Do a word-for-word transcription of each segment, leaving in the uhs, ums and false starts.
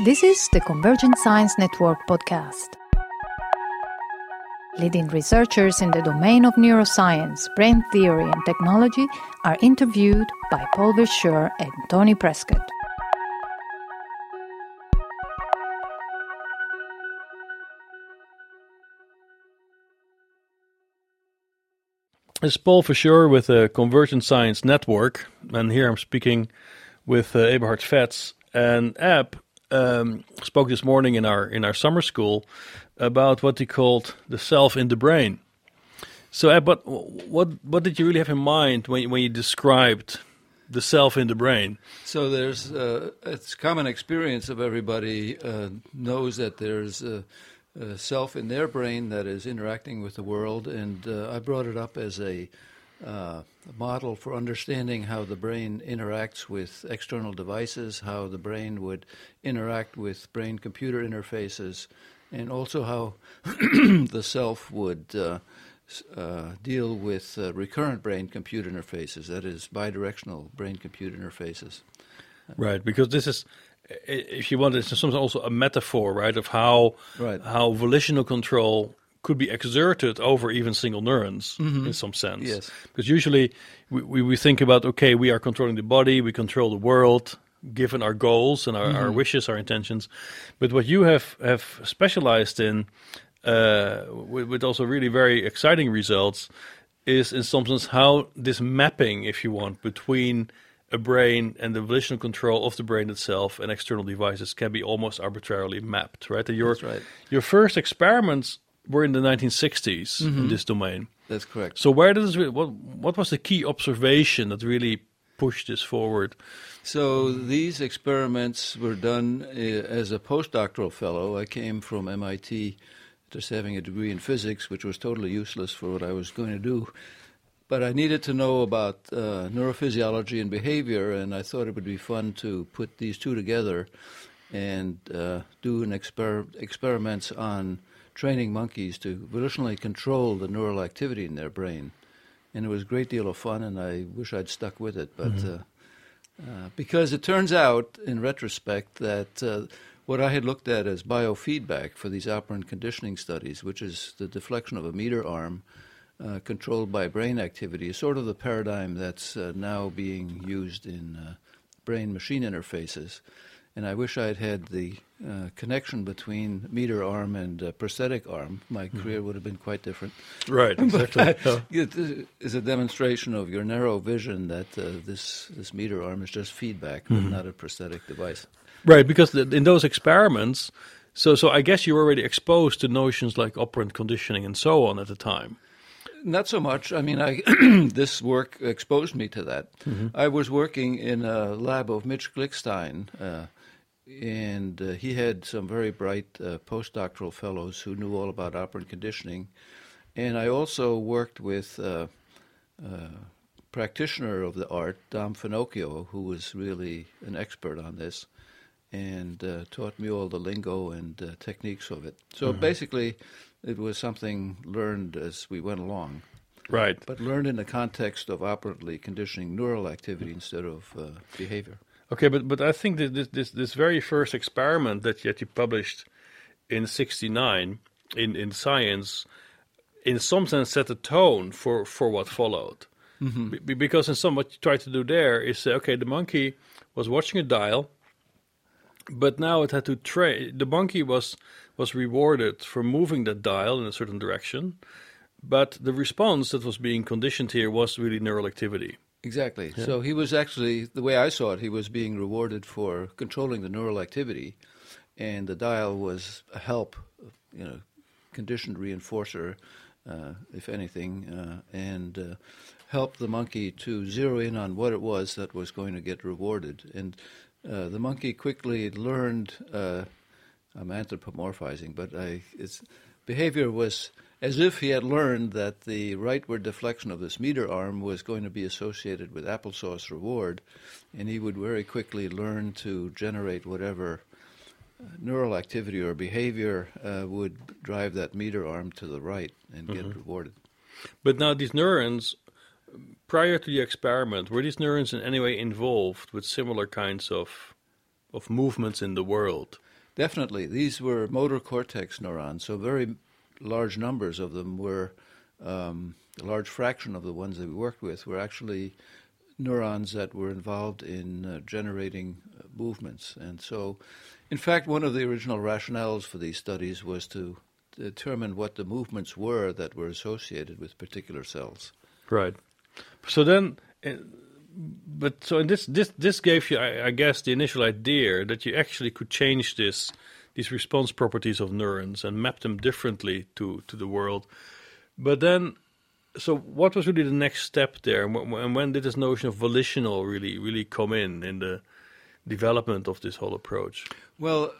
This is the Convergent Science Network podcast. Leading researchers in the domain of neuroscience, brain theory, and technology are interviewed by Paul Verschur and Tony Prescott. It's Paul Verschur with the Convergent Science Network, and here I'm speaking with uh, Eberhard Fetz. And Ab um, spoke this morning in our in our summer school about what he called the self in the brain. So, Ab, what what, what did you really have in mind when you, when you described the self in the brain? So there's uh, it's common experience of everybody uh, knows that there's Uh, Uh, self in their brain that is interacting with the world, and uh, I brought it up as a uh, model for understanding how the brain interacts with external devices, how the brain would interact with brain-computer interfaces, and also how the self would uh, uh, deal with uh, recurrent brain-computer interfaces, that is, bidirectional brain-computer interfaces. Right, because this is, if you want, it's sometimes also a metaphor, right, of how right. how volitional control could be exerted over even single neurons mm-hmm. in some sense. Yes. Because usually we, we, we think about, okay, we are controlling the body, we control the world, given our goals and our, mm-hmm. our wishes, our intentions. But what you have, have specialized in, uh, with, with also really very exciting results, is in some sense how this mapping, if you want, between a brain and the volitional control of the brain itself and external devices can be almost arbitrarily mapped, right? And your, That's right. Your first experiments were in the nineteen sixties mm-hmm. in this domain. That's correct. So where does what what was the key observation that really pushed this forward? So these experiments were done uh, as a postdoctoral fellow. I came from M I T, just having a degree in physics, which was totally useless for what I was going to do. But I needed to know about uh, neurophysiology and behavior, and I thought it would be fun to put these two together and uh, do an exper- experiments on training monkeys to volitionally control the neural activity in their brain. And it was a great deal of fun, and I wish I'd stuck with it. But mm-hmm. uh, uh, because it turns out, in retrospect, that uh, what I had looked at as biofeedback for these operant conditioning studies, which is the deflection of a meter arm, Uh, controlled by brain activity is sort of the paradigm that's uh, now being used in uh, brain-machine interfaces. And I wish I had had the uh, connection between meter arm and uh, prosthetic arm. My mm-hmm. career would have been quite different. Right, exactly. But, uh, yeah. It is a demonstration of your narrow vision that uh, this, this meter arm is just feedback, mm-hmm. but not a prosthetic device. Right, because th- in those experiments, so, so I guess you were already exposed to notions like operant conditioning and so on at the time. Not so much. I mean, I this work exposed me to that. Mm-hmm. I was working in a lab of Mitch Glickstein, uh, and uh, he had some very bright uh, postdoctoral fellows who knew all about operant conditioning. And I also worked with a uh, uh, practitioner of the art, Dom Finocchio, who was really an expert on this and uh, taught me all the lingo and uh, techniques of it. So mm-hmm. basically, it was something learned as we went along. Right. But learned in the context of operantly conditioning neural activity instead of uh, behavior. Okay, but, but I think that this, this this very first experiment that, that you published in sixty-nine in, in Science, in some sense set the tone for, for what followed. Mm-hmm. Be, because in some what you tried to do there is say, okay, the monkey was watching a dial, but now it had to train. The monkey was was rewarded for moving that dial in a certain direction, but the response that was being conditioned here was really neural activity. Exactly. Yeah. So he was actually, the way I saw it, he was being rewarded for controlling the neural activity, and the dial was a help, you know, conditioned reinforcer, uh, if anything, uh, and uh, helped the monkey to zero in on what it was that was going to get rewarded. And uh, the monkey quickly learned. Uh, I'm anthropomorphizing, but I, its behavior was as if he had learned that the rightward deflection of this meter arm was going to be associated with applesauce reward, and he would very quickly learn to generate whatever neural activity or behavior uh, would drive that meter arm to the right and mm-hmm. get rewarded. But now these neurons, prior to the experiment, were these neurons in any way involved with similar kinds of of movements in the world? Definitely. These were motor cortex neurons, so very large numbers of them were, um, a large fraction of the ones that we worked with were actually neurons that were involved in uh, generating uh, movements. And so, in fact, one of the original rationales for these studies was to determine what the movements were that were associated with particular cells. Right. So then, but so this this this gave you, I, I guess, the initial idea that you actually could change this these response properties of neurons and map them differently to to the world. But then, so what was really the next step there, and when, and when did this notion of volitional really really come in in the development of this whole approach? Well,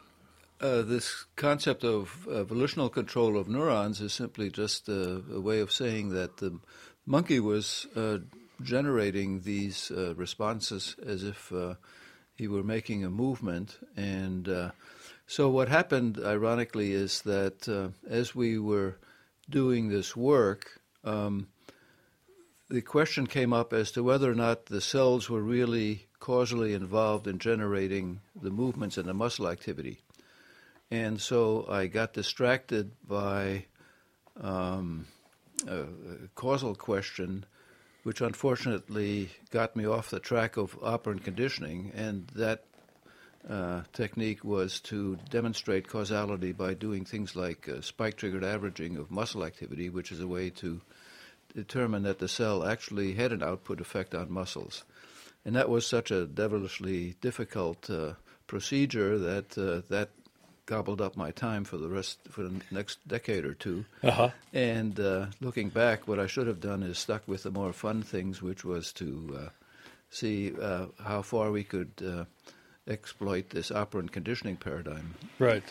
uh, this concept of uh, volitional control of neurons is simply just a, a way of saying that the monkey was uh, generating these uh, responses as if uh, he were making a movement. And uh, so what happened, ironically, is that uh, as we were doing this work, um, the question came up as to whether or not the cells were really causally involved in generating the movements and the muscle activity. And so I got distracted by Um, A causal question, which unfortunately got me off the track of operant conditioning, and that uh, technique was to demonstrate causality by doing things like uh, spike-triggered averaging of muscle activity, which is a way to determine that the cell actually had an output effect on muscles. And that was such a devilishly difficult uh, procedure that uh, that gobbled up my time for the rest for the next decade or two. Uh-huh. And uh, looking back, what I should have done is stuck with the more fun things, which was to uh, see uh, how far we could uh, exploit this operant conditioning paradigm. Right.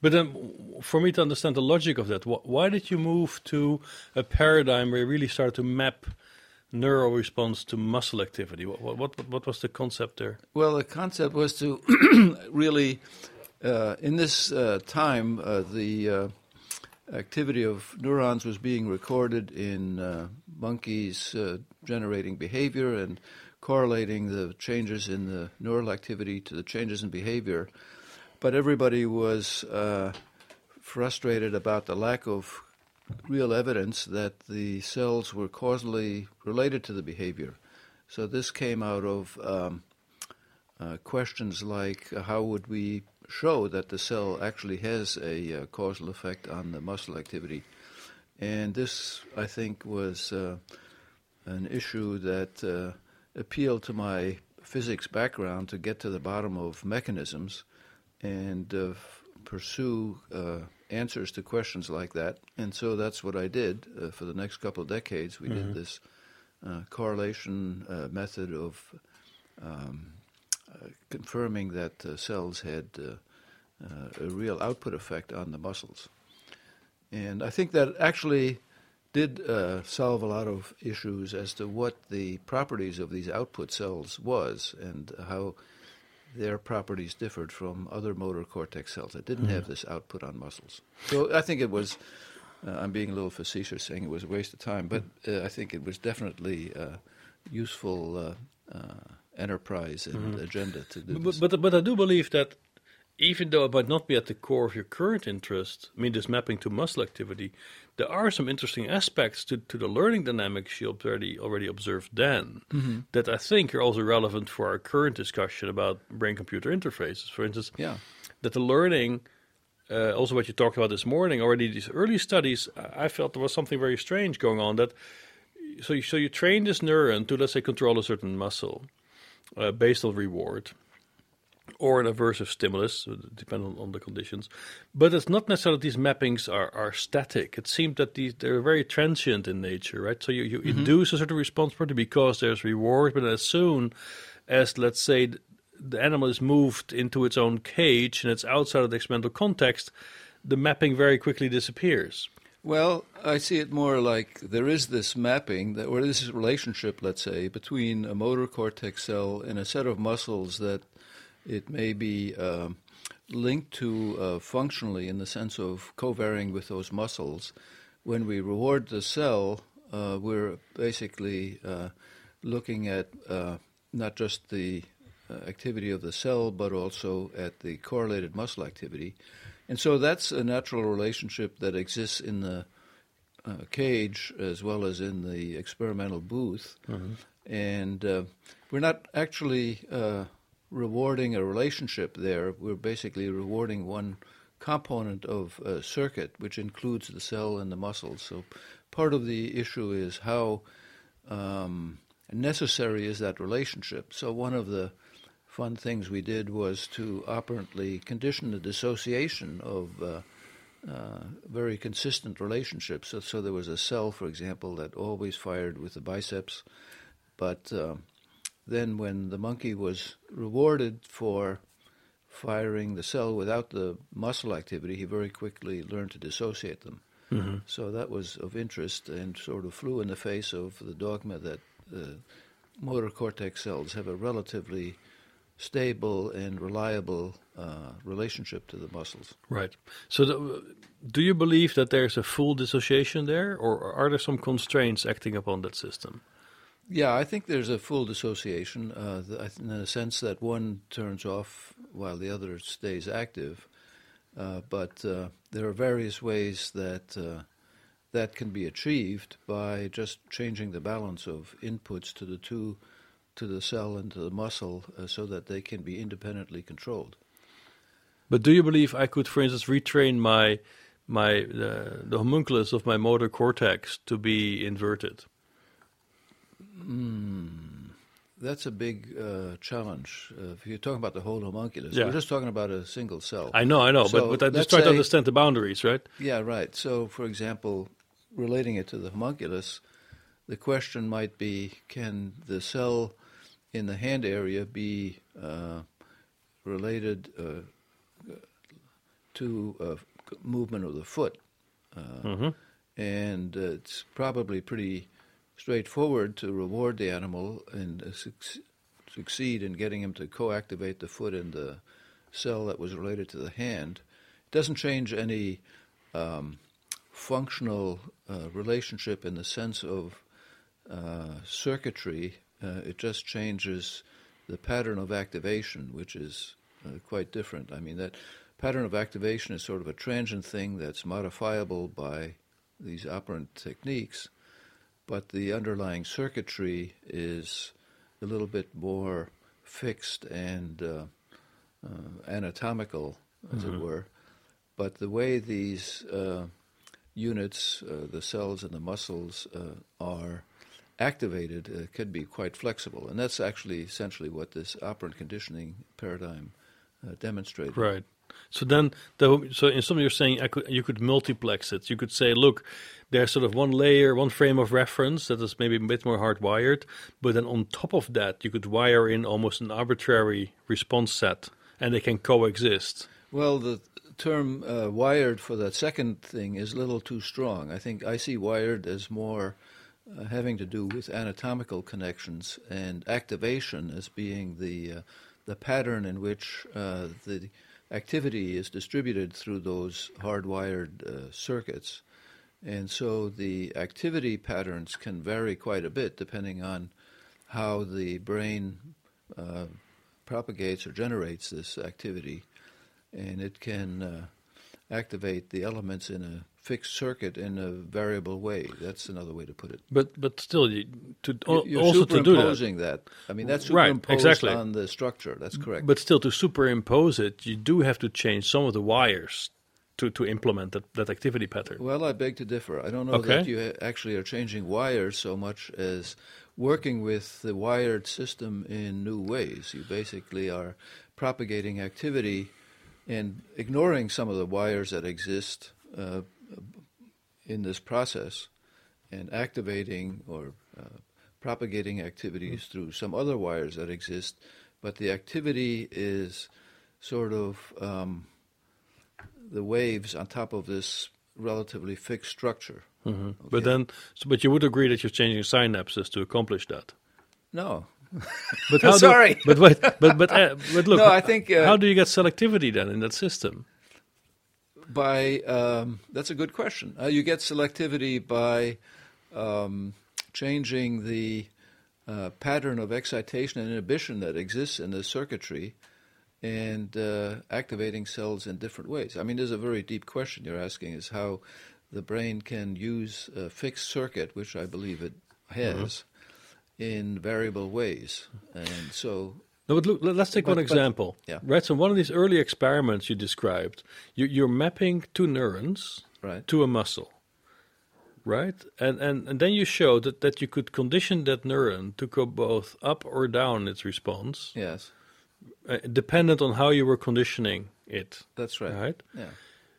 But um, for me to understand the logic of that, wh- why did you move to a paradigm where you really started to map neuro response to muscle activity? What, what, what, what was the concept there? Well, the concept was to really... Uh, in this uh, time, uh, the uh, activity of neurons was being recorded in uh, monkeys uh, generating behavior and correlating the changes in the neural activity to the changes in behavior. But everybody was uh, frustrated about the lack of real evidence that the cells were causally related to the behavior. So this came out of um, uh, questions like uh, how would we show that the cell actually has a uh, causal effect on the muscle activity. And this, I think, was uh, an issue that uh, appealed to my physics background to get to the bottom of mechanisms and uh, f- pursue uh, answers to questions like that. And so that's what I did uh, for the next couple of decades. We mm-hmm. did this uh, correlation uh, method of um, Uh, confirming that uh, cells had uh, uh, a real output effect on the muscles. And I think that actually did uh, solve a lot of issues as to what the properties of these output cells was and how their properties differed from other motor cortex cells that didn't mm-hmm. have this output on muscles. So I think it was, uh, I'm being a little facetious saying it was a waste of time, but uh, I think it was definitely uh, useful uh, uh enterprise and mm-hmm. agenda to do this. But, but, but I do believe that even though it might not be at the core of your current interest, I mean this mapping to muscle activity, there are some interesting aspects to, to the learning dynamics you already, already observed then mm-hmm. that I think are also relevant for our current discussion about brain-computer interfaces. For instance, yeah. that the learning, uh, also what you talked about this morning, already these early studies, I felt there was something very strange going on. That So you, so you train this neuron to, let's say, control a certain muscle. Uh, based on reward or an aversive stimulus, depending on, on the conditions. But it's not necessarily these mappings are, are static. It seemed that these, they're very transient in nature, right? So you, you mm-hmm. induce a certain response property because there's reward, but as soon as, let's say, the animal is moved into its own cage and it's outside of the experimental context, the mapping very quickly disappears. Well, I see it more like there is this mapping, that, or this relationship, let's say, between a motor cortex cell and a set of muscles that it may be uh, linked to uh, functionally in the sense of co-varying with those muscles. When we reward the cell, uh, we're basically uh, looking at uh, not just the activity of the cell, but also at the correlated muscle activity. And so that's a natural relationship that exists in the uh, cage as well as in the experimental booth. Mm-hmm. And uh, we're not actually uh, rewarding a relationship there. We're basically rewarding one component of a circuit, which includes the cell and the muscle. So part of the issue is how um, necessary is that relationship. So one of the fun things we did was to operantly condition the dissociation of uh, uh, very consistent relationships. So, so there was a cell, for example, that always fired with the biceps. But uh, then when the monkey was rewarded for firing the cell without the muscle activity, he very quickly learned to dissociate them. Mm-hmm. So that was of interest and sort of flew in the face of the dogma that uh, motor cortex cells have a relatively stable and reliable uh, relationship to the muscles. Right. So th- do you believe that there's a full dissociation there, or are there some constraints acting upon that system? Yeah, I think there's a full dissociation uh, in the sense that one turns off while the other stays active. Uh, but uh, there are various ways that uh, that can be achieved by just changing the balance of inputs to the two, to the cell and to the muscle, uh, so that they can be independently controlled. But do you believe I could, for instance, retrain my my uh, the homunculus of my motor cortex to be inverted? Mm, that's a big uh, challenge. Uh, if you're talking about the whole homunculus, yeah. We're just talking about a single cell. I know, I know, so but, but I just try to understand the boundaries, right? Yeah, right. So, for example, relating it to the homunculus, the question might be, can the cell in the hand area be uh, related uh, to uh, movement of the foot? Uh, mm-hmm. And uh, it's probably pretty straightforward to reward the animal and uh, su- succeed in getting him to co-activate the foot and the cell that was related to the hand. It doesn't change any um, functional uh, relationship in the sense of uh, circuitry. Uh, it just changes the pattern of activation, which is uh, quite different. I mean, that pattern of activation is sort of a transient thing that's modifiable by these operant techniques. But the underlying circuitry is a little bit more fixed and uh, uh, anatomical, as mm-hmm. it were. But the way these uh, units, uh, the cells and the muscles, uh, are activated uh, could be quite flexible. And that's actually essentially what this operant conditioning paradigm uh, demonstrated. Right. So then, the, so in some you're saying I could, you could multiplex it. You could say, look, there's sort of one layer, one frame of reference that is maybe a bit more hardwired, but then on top of that, you could wire in almost an arbitrary response set, and they can coexist. Well, the term uh, wired for that second thing is a little too strong. I think I see wired as more uh, having to do with anatomical connections and activation as being the uh, the pattern in which uh, the activity is distributed through those hardwired uh, circuits. And so the activity patterns can vary quite a bit depending on how the brain uh, propagates or generates this activity. And it can uh, activate the elements in a fixed circuit in a variable way. That's another way to put it. But but still, you, to, you're, you're also to do that. Superimposing that. I mean, that's superimposed right, exactly. on the structure. That's correct. But still, to superimpose it, you do have to change some of the wires to, to implement that, that activity pattern. Well, I beg to differ. I don't know okay. that you actually are changing wires so much as working with the wired system in new ways. You basically are propagating activity and ignoring some of the wires that exist uh, in this process and activating or uh, propagating activities mm-hmm. through some other wires that exist, but the activity is sort of um, the waves on top of this relatively fixed structure. Mm-hmm. Okay. But then, so, but you would agree that you're changing synapses to accomplish that? No. But how sorry. Do, but, wait, but, but, uh, but look, no, I think, uh, how do you get selectivity then in that system? By um, that's a good question. Uh, you get selectivity by um, changing the uh, pattern of excitation and inhibition that exists in the circuitry and uh, activating cells in different ways. I mean, there's a very deep question you're asking, is how the brain can use a fixed circuit, which I believe it has, mm-hmm. in variable ways. And so... No, but look, let's take but, one but, example. Yeah. Right, so one of these early experiments you described, you, you're mapping two neurons right. to a muscle, right? And, and and then you showed that, that you could condition that neuron to go both up or down its response. Yes. Uh, dependent on how you were conditioning it. That's right. Right? Yeah.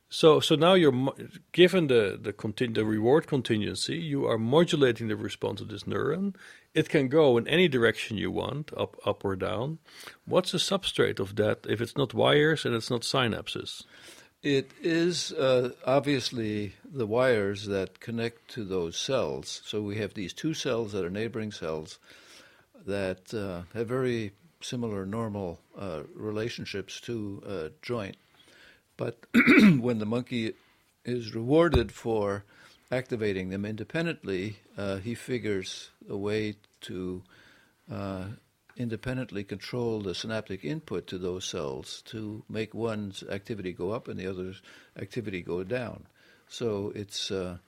So so now you're, mo- given the the, conti- the reward contingency, you are modulating the response of this neuron. It can go in any direction you want, up up or down. What's the substrate of that if it's not wires and it's not synapses? It is uh, obviously the wires that connect to those cells. So we have these two cells that are neighboring cells that uh, have very similar normal uh, relationships to uh, joint. But when the monkey is rewarded for activating them independently, uh, he figures a way to uh, independently control the synaptic input to those cells to make one's activity go up and the other's activity go down. So it's a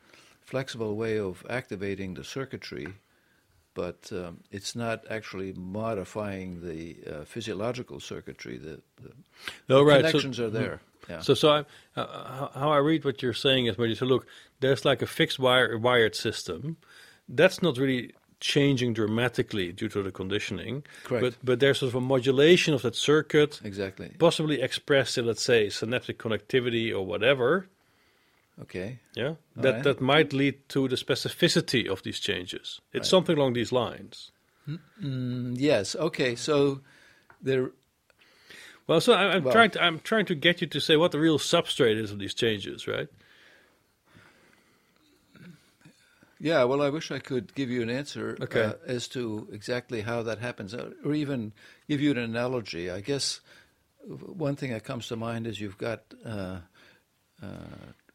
flexible way of activating the circuitry, but um, it's not actually modifying the uh, physiological circuitry. The, the no, right. connections so, are there. Hmm. Yeah. So, so I, uh, how I read what you're saying is when you say, look, there's like a fixed wire, wired system. That's not really changing dramatically due to the conditioning. Correct. But, but there's sort of a modulation of that circuit. Exactly. Possibly expressed in, let's say, synaptic connectivity or whatever. Okay. Yeah. All that right. that might lead to the specificity of these changes. It's right. something along these lines. Mm, yes. Okay. So there... Well, so I'm well, trying to I'm trying to get you to say what the real substrate is of these changes, right? Yeah. Well, I wish I could give you an answer okay. uh, as to exactly how that happens, or even give you an analogy. I guess one thing that comes to mind is you've got uh, uh,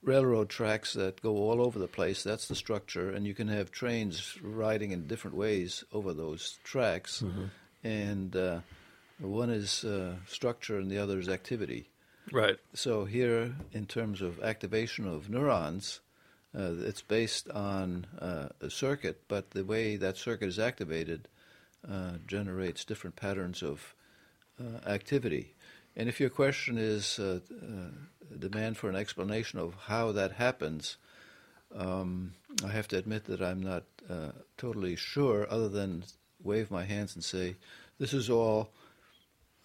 railroad tracks that go all over the place. That's the structure, and you can have trains riding in different ways over those tracks, mm-hmm. and uh, one is uh, structure and the other is activity. Right. So here, in terms of activation of neurons, uh, it's based on uh, a circuit, but the way that circuit is activated uh, generates different patterns of uh, activity. And if your question is uh, uh, demand for an explanation of how that happens, um, I have to admit that I'm not uh, totally sure, other than wave my hands and say, this is all...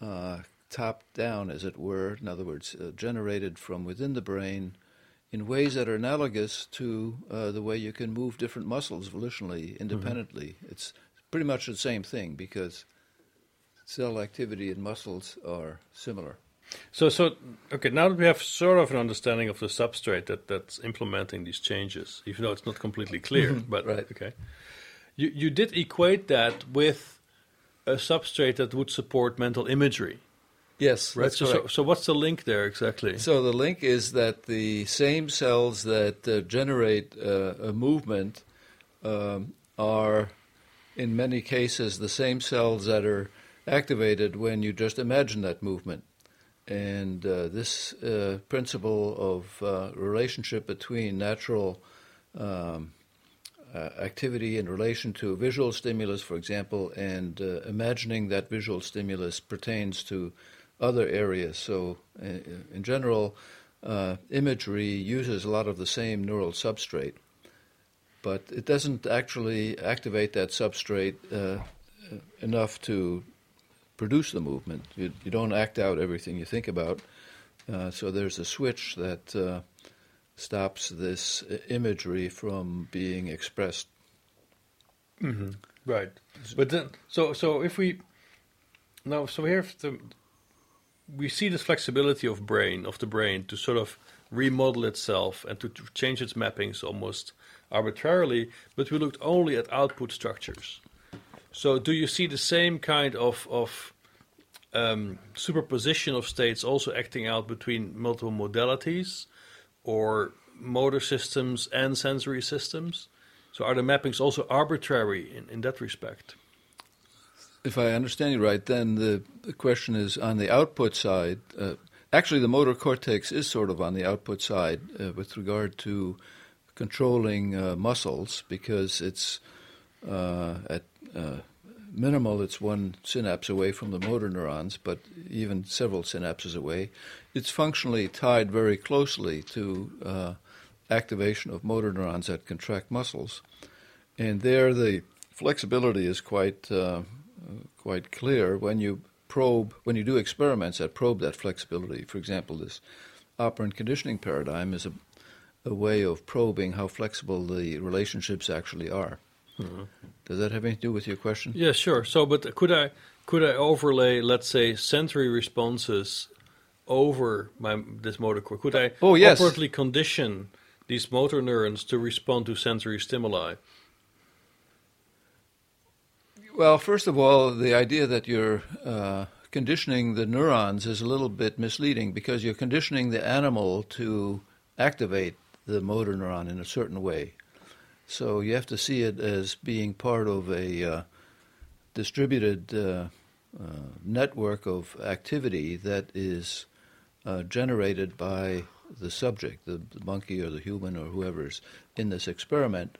Uh, top-down, as it were, in other words, uh, generated from within the brain in ways that are analogous to uh, the way you can move different muscles volitionally, independently. Mm-hmm. It's pretty much the same thing because cell activity and muscles are similar. So, so okay, now that we have sort of an understanding of the substrate that, that's implementing these changes, even though it's not completely clear, but right. okay. You, you did equate that with a substrate that would support mental imagery. Yes, right. That's so, so, so what's the link there exactly? So the link is that the same cells that uh, generate uh, a movement um, are, in many cases, the same cells that are activated when you just imagine that movement. And uh, this uh, principle of uh, relationship between natural um Uh, activity in relation to visual stimulus, for example, and uh, imagining that visual stimulus pertains to other areas. So uh, in general, uh, imagery uses a lot of the same neural substrate, but it doesn't actually activate that substrate uh, enough to produce the movement. You, you don't act out everything you think about. Uh, so there's a switch that... Uh, stops this imagery from being expressed. Mm-hmm. Right. But then, so so if we now, so we have the we see this flexibility of brain of the brain to sort of remodel itself and to, to change its mappings almost arbitrarily. But we looked only at output structures. So do you see the same kind of of um, superposition of states also acting out between multiple modalities? Or motor systems and sensory systems? So are the mappings also arbitrary in, in that respect? if I understand you right, then the, the question is on the output side. Uh, actually, the motor cortex is sort of on the output side uh, with regard to controlling uh, muscles, because it's uh, at uh, minimal, it's one synapse away from the motor neurons, but even several synapses away. It's functionally tied very closely to uh, activation of motor neurons that contract muscles. And there the flexibility is quite uh, quite clear when you probe, when you do experiments that probe that flexibility. For example, this operant conditioning paradigm is a, a way of probing how flexible the relationships actually are. Mm-hmm. Does that have anything to do with your question? Yeah, sure. So, but could I could I overlay, let's say, sensory responses over my this motor cortex? Could I oh, yes. operately condition these motor neurons to respond to sensory stimuli? Well, first of all, the idea that you're uh, conditioning the neurons is a little bit misleading, because you're conditioning the animal to activate the motor neuron in a certain way. So you have to see it as being part of a uh, distributed uh, uh, network of activity that is uh, generated by the subject, the, the monkey or the human or whoever's in this experiment,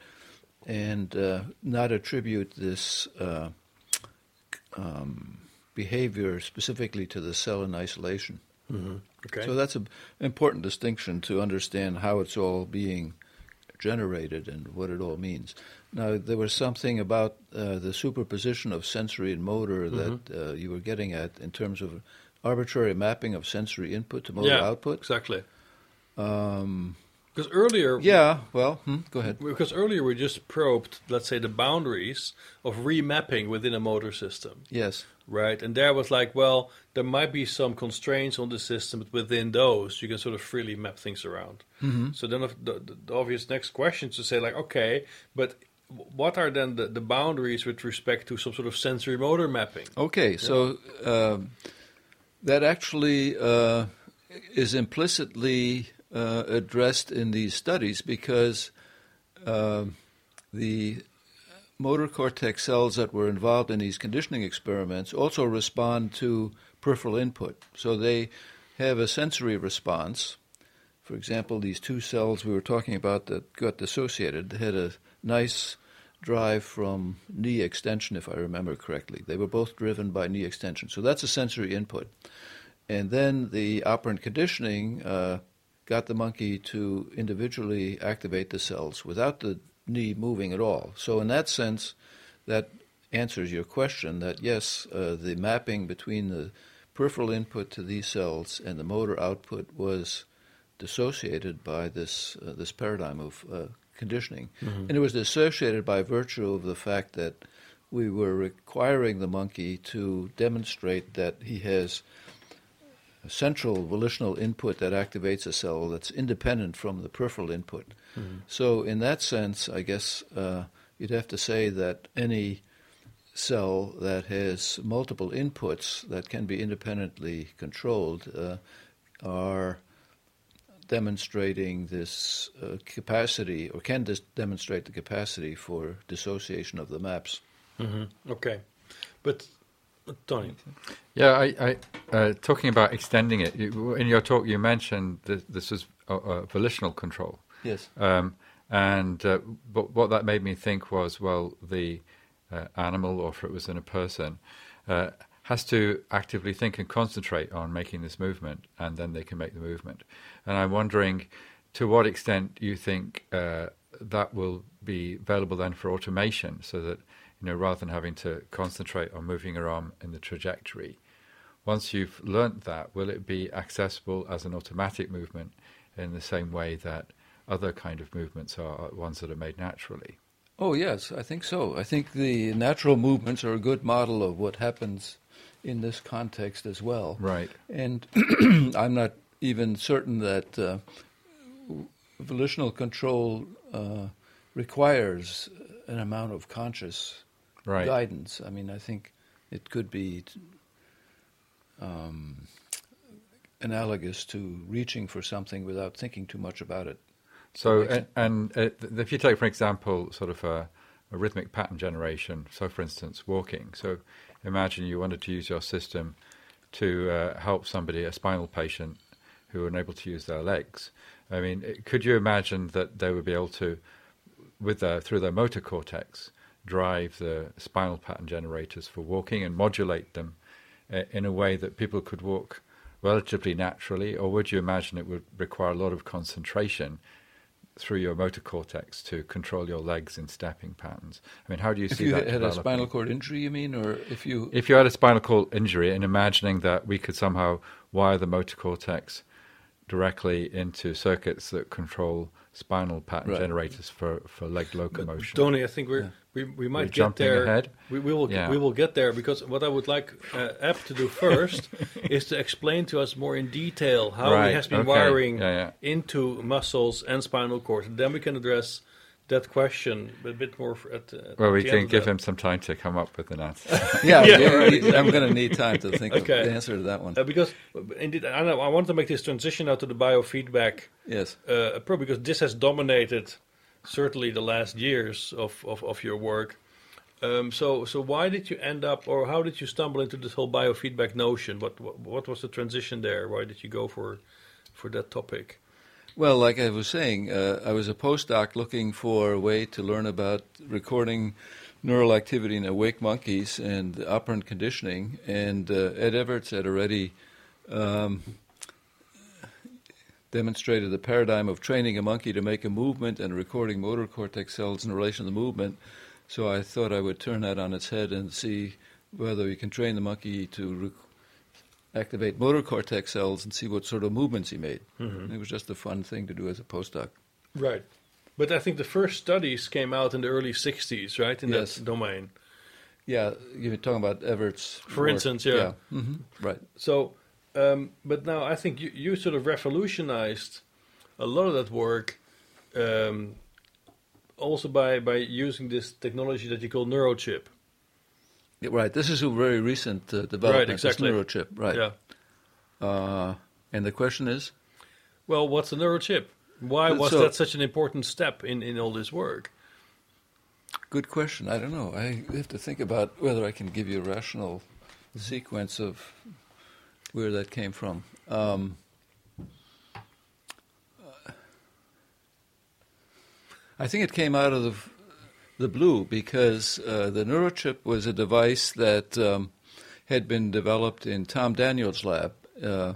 and uh, not attribute this uh, um, behavior specifically to the cell in isolation. Mm-hmm. Okay. So that's an important distinction to understand how it's all being generated and what it all means. Now, there was something about uh, the superposition of sensory and motor mm-hmm. that uh, you were getting at in terms of arbitrary mapping of sensory input to motor yeah, output. Exactly. Um Because earlier, yeah, well, hmm, go ahead. Because earlier we just probed, let's say, the boundaries of remapping within a motor system. Yes, right. And there was like, well, there might be some constraints on the system, but within those, you can sort of freely map things around. Mm-hmm. So then, the, the obvious next question is to say, like, okay, but what are then the, the boundaries with respect to some sort of sensory motor mapping? Okay, yeah. so um, that actually uh, is implicitly Uh, addressed in these studies, because uh, the motor cortex cells that were involved in these conditioning experiments also respond to peripheral input. So they have a sensory response. For example, these two cells we were talking about that got dissociated had a nice drive from knee extension, if I remember correctly. They were both driven by knee extension. So that's a sensory input. And then the operant conditioning uh, got the monkey to individually activate the cells without the knee moving at all. So in that sense, that answers your question that, yes, uh, the mapping between the peripheral input to these cells and the motor output was dissociated by this uh, this paradigm of uh, conditioning. Mm-hmm. And it was dissociated by virtue of the fact that we were requiring the monkey to demonstrate that he has a central volitional input that activates a cell that's independent from the peripheral input. Mm-hmm. So in that sense, I guess uh, you'd have to say that any cell that has multiple inputs that can be independently controlled uh, are demonstrating this uh, capacity, or can dis- demonstrate the capacity for dissociation of the maps. Mm-hmm. Okay. But Tony. Yeah, I, I uh, talking about extending it, you, in your talk you mentioned that this is uh, uh, volitional control. Yes. Um, and uh, but what that made me think was, well, the uh, animal, or if it was in a person, uh, has to actively think and concentrate on making this movement, and then they can make the movement. And I'm wondering to what extent you think uh, that will be available then for automation, so that, you know, rather than having to concentrate on moving your arm in the trajectory, once you've learnt that, will it be accessible as an automatic movement in the same way that other kind of movements are ones that are made naturally? Oh, yes, I think so. I think the natural movements are a good model of what happens in this context as well. Right. And I'm not even certain that uh, volitional control uh, requires an amount of conscious Right. guidance. I mean, I think it could be um, analogous to reaching for something without thinking too much about it. So, and, and uh, if you take, for example, sort of a, a rhythmic pattern generation, so for instance, walking. So imagine you wanted to use your system to uh, help somebody, a spinal patient, who were unable to use their legs. I mean, could you imagine that they would be able to, with their, through their motor cortex, drive the spinal pattern generators for walking and modulate them uh, in a way that people could walk relatively naturally? Or would you imagine it would require a lot of concentration through your motor cortex to control your legs in stepping patterns? I mean, how do you see that? If you had a spinal cord injury, you mean, or if you if you had a spinal cord injury, and imagining that we could somehow wire the motor cortex directly into circuits that control spinal pattern right. generators for, for leg locomotion. But Tony, I think we're yeah. we we might we're get there. Ahead. We, we will yeah. we will get there, because what I would like uh, Ab to do first is to explain to us more in detail how right. he has been okay. wiring yeah, yeah. into muscles and spinal cord. And then we can address that question a bit more. At, at well, we can give that. him some time to come up with an answer. yeah, yeah right. I'm going to need time to think okay. of the answer to that one. Uh, because, indeed, I, I want to make this transition now to the biofeedback. Yes. Uh, probably because this has dominated, certainly, the last years of, of, of your work. Um, so, so why did you end up, or how did you stumble into this whole biofeedback notion? What, what, what was the transition there? Why did you go for, for that topic? Well, like I was saying, uh, I was a postdoc looking for a way to learn about recording neural activity in awake monkeys and operant conditioning. And uh, Ed Everts had already um, demonstrated the paradigm of training a monkey to make a movement and recording motor cortex cells in relation to the movement. So I thought I would turn that on its head and see whether we can train the monkey to rec- activate motor cortex cells and see what sort of movements he made. Mm-hmm. It was just a fun thing to do as a postdoc. Right. But I think the first studies came out in the early sixties, right, in yes. that domain. Yeah, you're talking about Everts. For work. instance, yeah. yeah. Mm-hmm. Right. So, um, but now I think you, you sort of revolutionized a lot of that work um, also by, by using this technology that you call NeuroChip. Right, this is a very recent uh, development, right, exactly. This neurochip, right. Yeah. Uh, and the question is? Well, what's a neurochip? Why was so, that such an important step in, in all this work? Good question. I don't know. I have to think about whether I can give you a rational sequence of where that came from. Um, I think it came out of the... The blue, because uh, the neurochip was a device that um, had been developed in Tom Daniel's lab. Uh,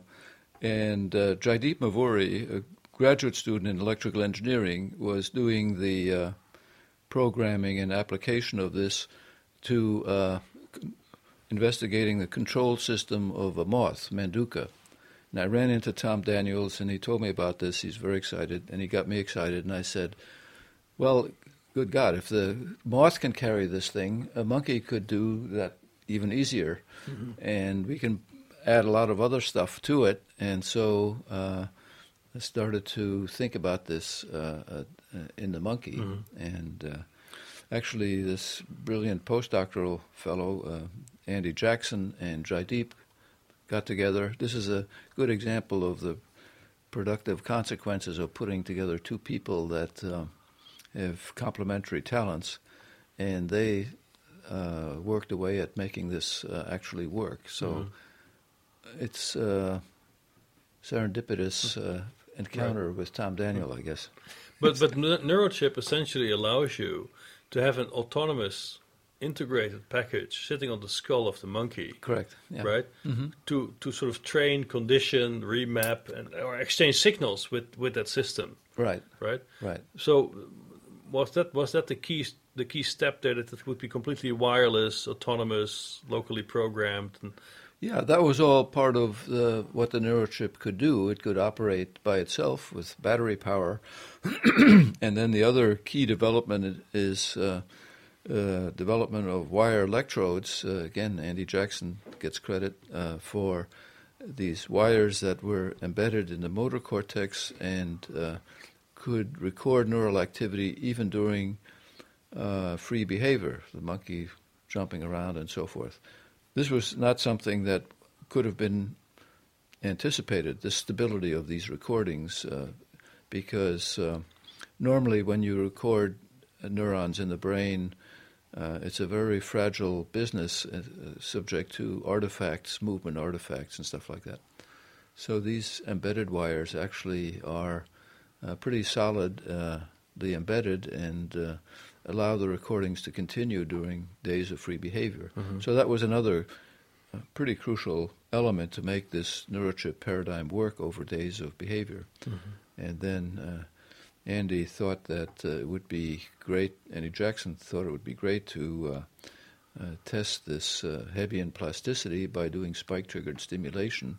and uh, Jaydeep Mavoori, a graduate student in electrical engineering, was doing the uh, programming and application of this to uh, c- investigating the control system of a moth, Manduca. And I ran into Tom Daniels, and he told me about this. He's very excited, and he got me excited, and I said, well... Good God, if the moth can carry this thing, a monkey could do that even easier. Mm-hmm. And we can add a lot of other stuff to it. And so uh, I started to think about this uh, uh, in the monkey. Mm-hmm. And uh, actually this brilliant postdoctoral fellow, uh, Andy Jackson and Jaydeep, got together. This is a good example of the productive consequences of putting together two people that... Uh, have complementary talents, and they uh, worked away at making this uh, actually work. So mm-hmm. it's uh, serendipitous uh, encounter right. with Tom Daniel, I guess. But but NeuroChip essentially allows you to have an autonomous, integrated package sitting on the skull of the monkey. Correct. Yeah. Right? Mm-hmm. To to sort of train, condition, remap, and or exchange signals with, with that system. Right. Right. Right. So. Was that was that the key the key step there, that it would be completely wireless, autonomous, locally programmed? And yeah, that was all part of the, what the NeuroChip could do. It could operate by itself with battery power. And then the other key development is uh, uh, development of wire electrodes. Uh, again, Andy Jackson gets credit uh, for these wires that were embedded in the motor cortex and uh, could record neural activity even during uh, free behavior, the monkey jumping around and so forth. This was not something that could have been anticipated, the stability of these recordings, uh, because uh, normally when you record neurons in the brain, Uh, it's a very fragile business, uh, subject to artifacts, movement artifacts and stuff like that. So these embedded wires actually are uh, pretty solidly uh, embedded and uh, allow the recordings to continue during days of free behavior. Mm-hmm. So that was another uh, pretty crucial element to make this neurochip paradigm work over days of behavior. Mm-hmm. And then uh, Andy thought that uh, it would be great, Andy Jackson thought it would be great to uh, uh, test this uh, Hebbian plasticity by doing spike-triggered stimulation,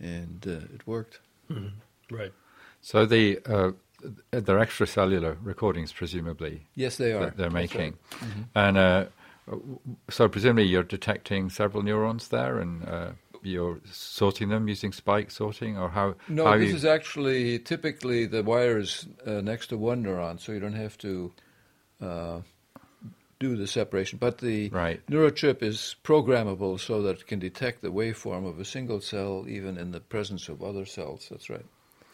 and uh, it worked. Mm-hmm. Right. So the... Uh, They're extracellular recordings, presumably. Yes, they are. That they're making. That's right. Mm-hmm. And uh, so presumably you're detecting several neurons there and uh, you're sorting them using spike sorting, or how? No, how this you... is actually typically the wire is uh, next to one neuron, so you don't have to uh, do the separation. But the right. neurochip is programmable so that it can detect the waveform of a single cell even in the presence of other cells. That's right.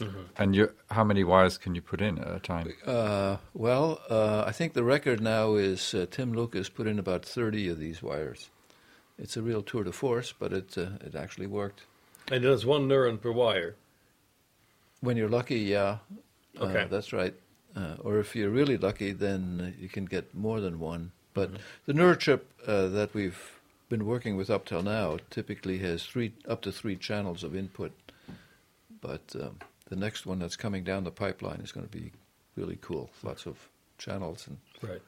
Mm-hmm. And you, how many wires can you put in at a time? Uh, well, uh, I think the record now is uh, Tim Lucas put in about thirty of these wires. It's a real tour de force, but it uh, it actually worked. And does one neuron per wire? When you're lucky, yeah. Okay. Uh, that's right. Uh, or if you're really lucky, then you can get more than one. But mm-hmm. the neurochip uh, that we've been working with up till now typically has three up to three channels of input. But... Um, The next one that's coming down the pipeline is going to be really cool. Lots of channels. And right.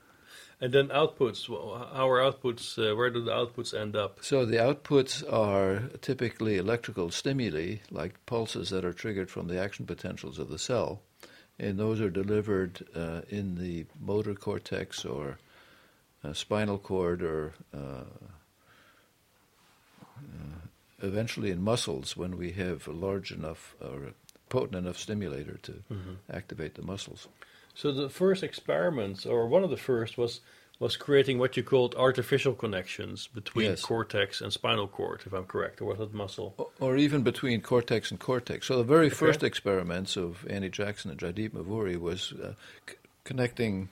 And then outputs. How are outputs? Uh, where do the outputs end up? So the outputs are typically electrical stimuli, like pulses that are triggered from the action potentials of the cell. And those are delivered uh, in the motor cortex or uh, spinal cord or uh, uh, eventually in muscles when we have a large enough or uh, potent enough stimulator to mm-hmm. activate the muscles. So the first experiments, or one of the first, was was creating what you called artificial connections between yes. cortex and spinal cord, if I'm correct, or was it muscle? Or, or even between cortex and cortex. So the very okay. first experiments of Andy Jackson and Jaydeep Mavoori was uh, c- connecting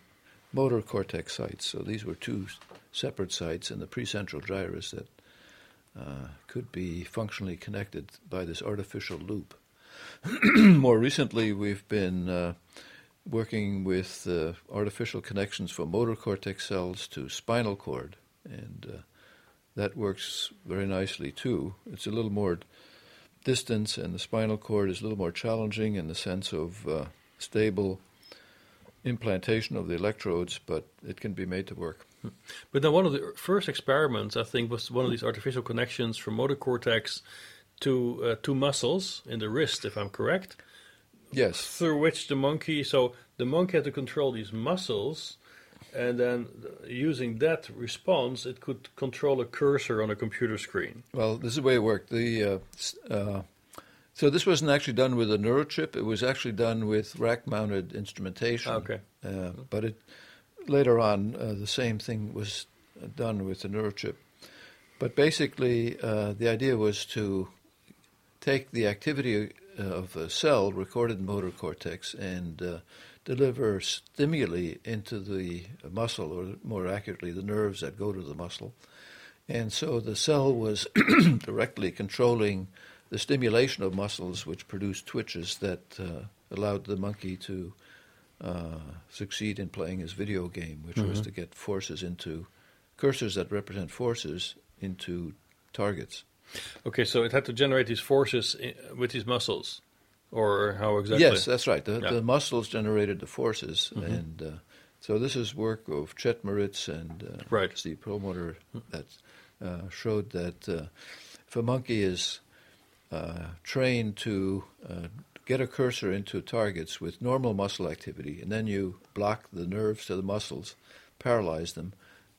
motor cortex sites. So these were two separate sites in the precentral gyrus that uh, could be functionally connected by this artificial loop. More recently, we've been uh, working with uh, artificial connections from motor cortex cells to spinal cord, and uh, that works very nicely too. It's a little more distance, and the spinal cord is a little more challenging in the sense of uh, stable implantation of the electrodes, but it can be made to work. But then one of the first experiments, I think, was one of these artificial connections from motor cortex to uh, two muscles in the wrist, if I'm correct. Yes. Through which the monkey, so the monkey had to control these muscles, and then using that response, it could control a cursor on a computer screen. Well, this is the way it worked. The uh, uh, so this wasn't actually done with a neurochip. It was actually done with rack-mounted instrumentation. Okay. Uh, but it later on, uh, the same thing was done with the neurochip. But basically, uh, the idea was to take the activity of a cell recorded in motor cortex and uh, deliver stimuli into the muscle, or more accurately, the nerves that go to the muscle. And so the cell was directly controlling the stimulation of muscles, which produced twitches that uh, allowed the monkey to uh, succeed in playing his video game, which mm-hmm. was to get forces into cursors that represent forces into targets. Okay, so it had to generate these forces in, with these muscles, or how exactly? Yes, that's right. The, yeah. the muscles generated the forces, mm-hmm. and uh, so this is work of Chet Moritz and uh, right. Steve Promoter that uh, showed that uh, if a monkey is uh, trained to uh, get a cursor into targets with normal muscle activity, and then you block the nerves to the muscles, paralyze them,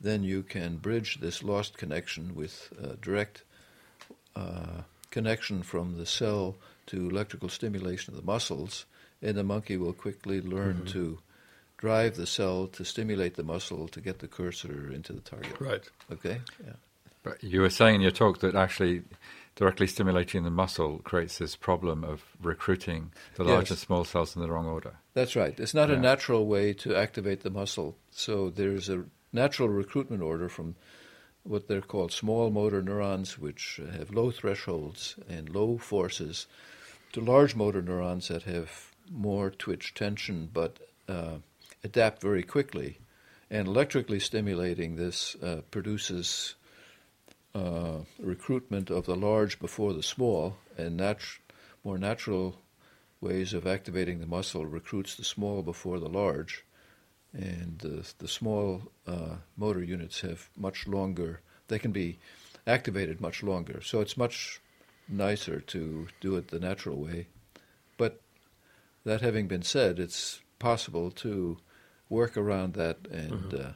then you can bridge this lost connection with uh, direct Uh, connection from the cell to electrical stimulation of the muscles, and the monkey will quickly learn mm-hmm. to drive the cell to stimulate the muscle to get the cursor into the target. Right. Okay? Yeah. But you were saying in your talk that actually directly stimulating the muscle creates this problem of recruiting the large yes. and small cells in the wrong order. That's right. It's not yeah. a natural way to activate the muscle, so there's a natural recruitment order from what they're called small motor neurons, which have low thresholds and low forces, to large motor neurons that have more twitch tension but uh, adapt very quickly. And electrically stimulating this uh, produces uh, recruitment of the large before the small, and natu- more natural ways of activating the muscle recruits the small before the large. And uh, the small uh, motor units have much longer, they can be activated much longer. So it's much nicer to do it the natural way. But that having been said, it's possible to work around that and mm-hmm. uh,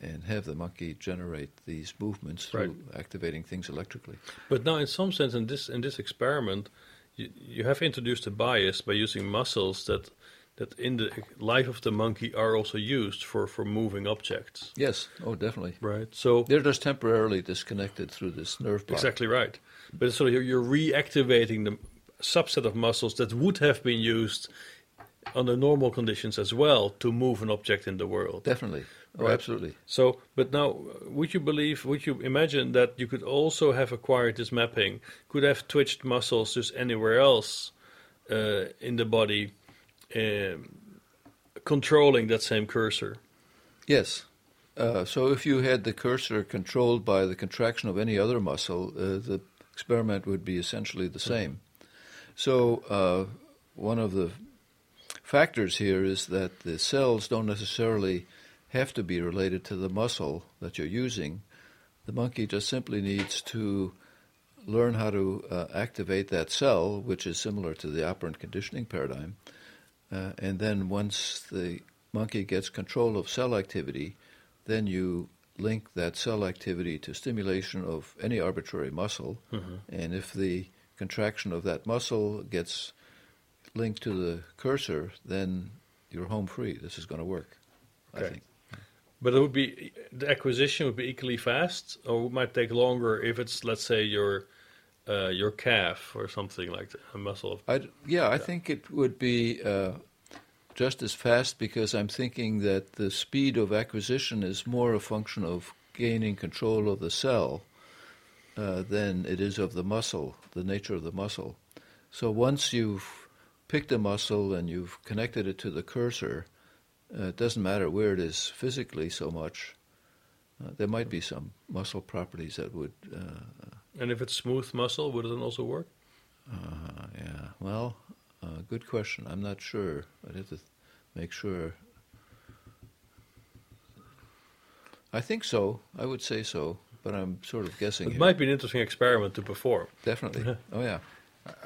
and have the monkey generate these movements through right. activating things electrically. But now in some sense, in this in this experiment, you, you have introduced a bias by using muscles that that in the life of the monkey are also used for, for moving objects. Yes, oh, definitely. Right. So they're just temporarily disconnected through this nerve block. Exactly right. But so you're, you're reactivating the subset of muscles that would have been used under normal conditions as well to move an object in the world. Definitely. Right? Oh, absolutely. So, but now, would you believe, would you imagine that you could also have acquired this mapping, could have twitched muscles just anywhere else uh, in the body, Um, controlling that same cursor? Yes. Uh, so if you had the cursor controlled by the contraction of any other muscle, uh, the experiment would be essentially the same. So uh, one of the factors here is that the cells don't necessarily have to be related to the muscle that you're using. The monkey just simply needs to learn how to uh, activate that cell, which is similar to the operant conditioning paradigm. Uh, and then once the monkey gets control of cell activity, then you link that cell activity to stimulation of any arbitrary muscle. Mm-hmm. And if the contraction of that muscle gets linked to the cursor, then you're home free. This is going to work, okay. I think. But it would be, the acquisition would be equally fast, or it might take longer if it's, let's say, your Uh, your calf or something like that, a muscle. I'd, yeah, I yeah. think it would be uh, just as fast, because I'm thinking that the speed of acquisition is more a function of gaining control of the cell uh, than it is of the muscle, the nature of the muscle. So once you've picked a muscle and you've connected it to the cursor, uh, it doesn't matter where it is physically so much. Uh, there might be some muscle properties that would... Uh, And if it's smooth muscle, would it then also work? Uh, yeah. Well, uh, good question. I'm not sure. I'd have to th- make sure. I think so. I would say so, but I'm sort of guessing It here. Might be an interesting experiment to perform. Definitely. Oh, yeah.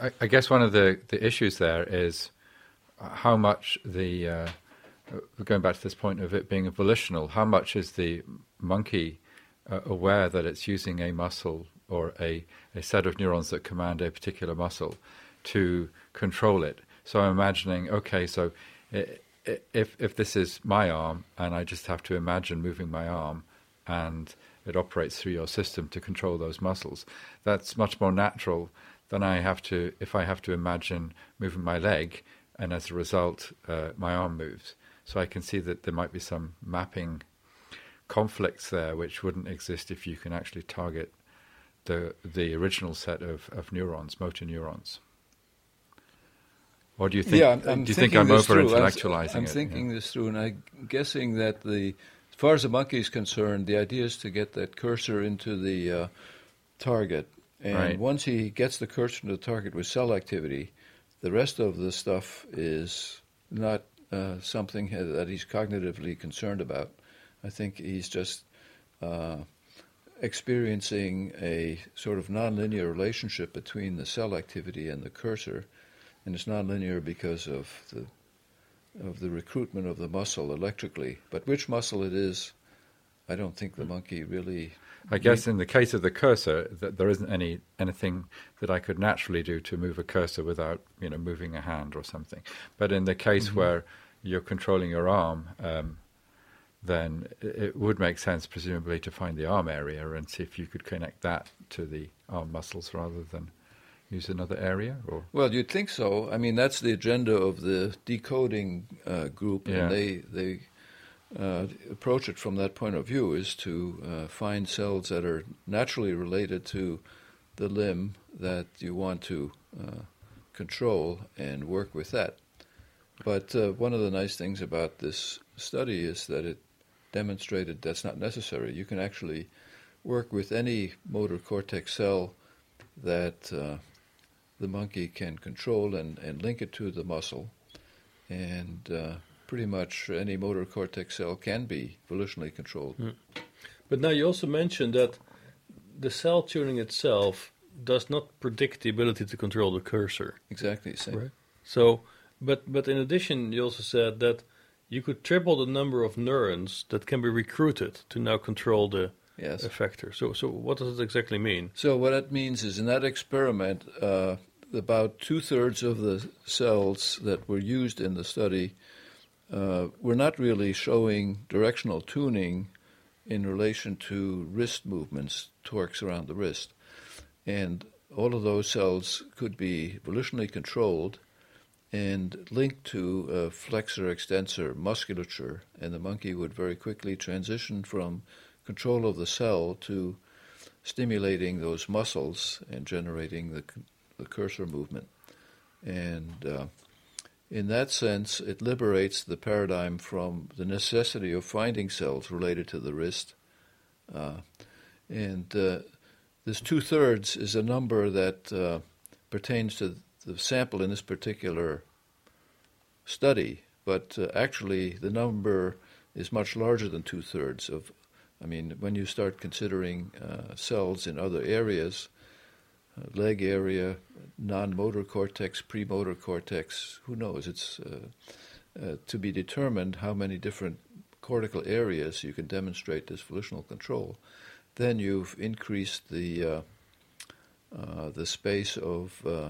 I, I guess one of the, the issues there is how much the, uh, going back to this point of it being a volitional, how much is the monkey uh, aware that it's using a muscle or a, a set of neurons that command a particular muscle to control it. So I'm imagining, okay, so if if this is my arm and I just have to imagine moving my arm and it operates through your system to control those muscles, that's much more natural than I have to, if I have to imagine moving my leg and as a result uh, my arm moves. So I can see that there might be some mapping conflicts there which wouldn't exist if you can actually target the the original set of, of neurons, motor neurons. Or do you think? Yeah, I'm, I'm do you think I'm over through. intellectualizing? I'm, I'm thinking it, this yeah. through, and I'm guessing that the, as far as the monkey is concerned, the idea is to get that cursor into the uh, target, and right. once he gets the cursor into the target with cell activity, the rest of the stuff is not uh, something that he's cognitively concerned about. I think he's just. Uh, experiencing a sort of nonlinear relationship between the cell activity and the cursor, and it's nonlinear because of the of the recruitment of the muscle electrically. But which muscle it is, I don't think the monkey really... I guess in the case of the cursor, that there isn't any anything that I could naturally do to move a cursor without, you know, moving a hand or something. But in the case mm-hmm. where you're controlling your arm... Um, then it would make sense, presumably, to find the arm area and see if you could connect that to the arm muscles rather than use another area? Or Well, you'd think so. I mean, that's the agenda of the decoding uh, group, yeah. and they they uh, approach it from that point of view is to uh, find cells that are naturally related to the limb that you want to uh, control and work with that. But uh, one of the nice things about this study is that it demonstrated that's not necessary. You can actually work with any motor cortex cell that uh, the monkey can control and, and link it to the muscle. And uh, pretty much any motor cortex cell can be volitionally controlled. Mm. But now you also mentioned that the cell tuning itself does not predict the ability to control the cursor. Exactly. Same. Right. So, but but in addition, you also said that you could triple the number of neurons that can be recruited to now control the yes. effector. So, so what does it exactly mean? So what that means is in that experiment, uh, about two-thirds of the cells that were used in the study uh, were not really showing directional tuning in relation to wrist movements, torques around the wrist. And all of those cells could be volitionally controlled and linked to uh, flexor-extensor musculature, and the monkey would very quickly transition from control of the cell to stimulating those muscles and generating the, the cursor movement. And uh, in that sense, it liberates the paradigm from the necessity of finding cells related to the wrist. Uh, and uh, this two-thirds is a number that uh, pertains to the sample in this particular study, but uh, actually the number is much larger than two-thirds of, I mean, when you start considering uh, cells in other areas, uh, leg area, non-motor cortex, premotor cortex, who knows, it's uh, uh, to be determined how many different cortical areas you can demonstrate this volitional control. Then you've increased the, uh, uh, the space of uh,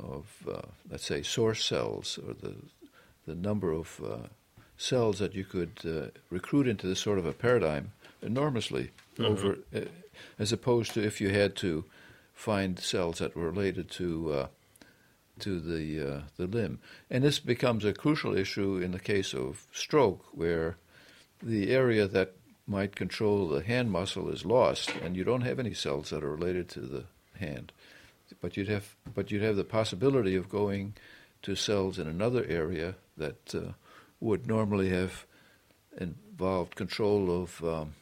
of, uh, let's say, source cells, or the the number of uh, cells that you could uh, recruit into this sort of a paradigm enormously, mm-hmm. over uh, as opposed to if you had to find cells that were related to uh, to the uh, the limb. And this becomes a crucial issue in the case of stroke, where the area that might control the hand muscle is lost, and you don't have any cells that are related to the hand. But you'd have, but you'd have the possibility of going to cells in another area that uh, would normally have involved control of um,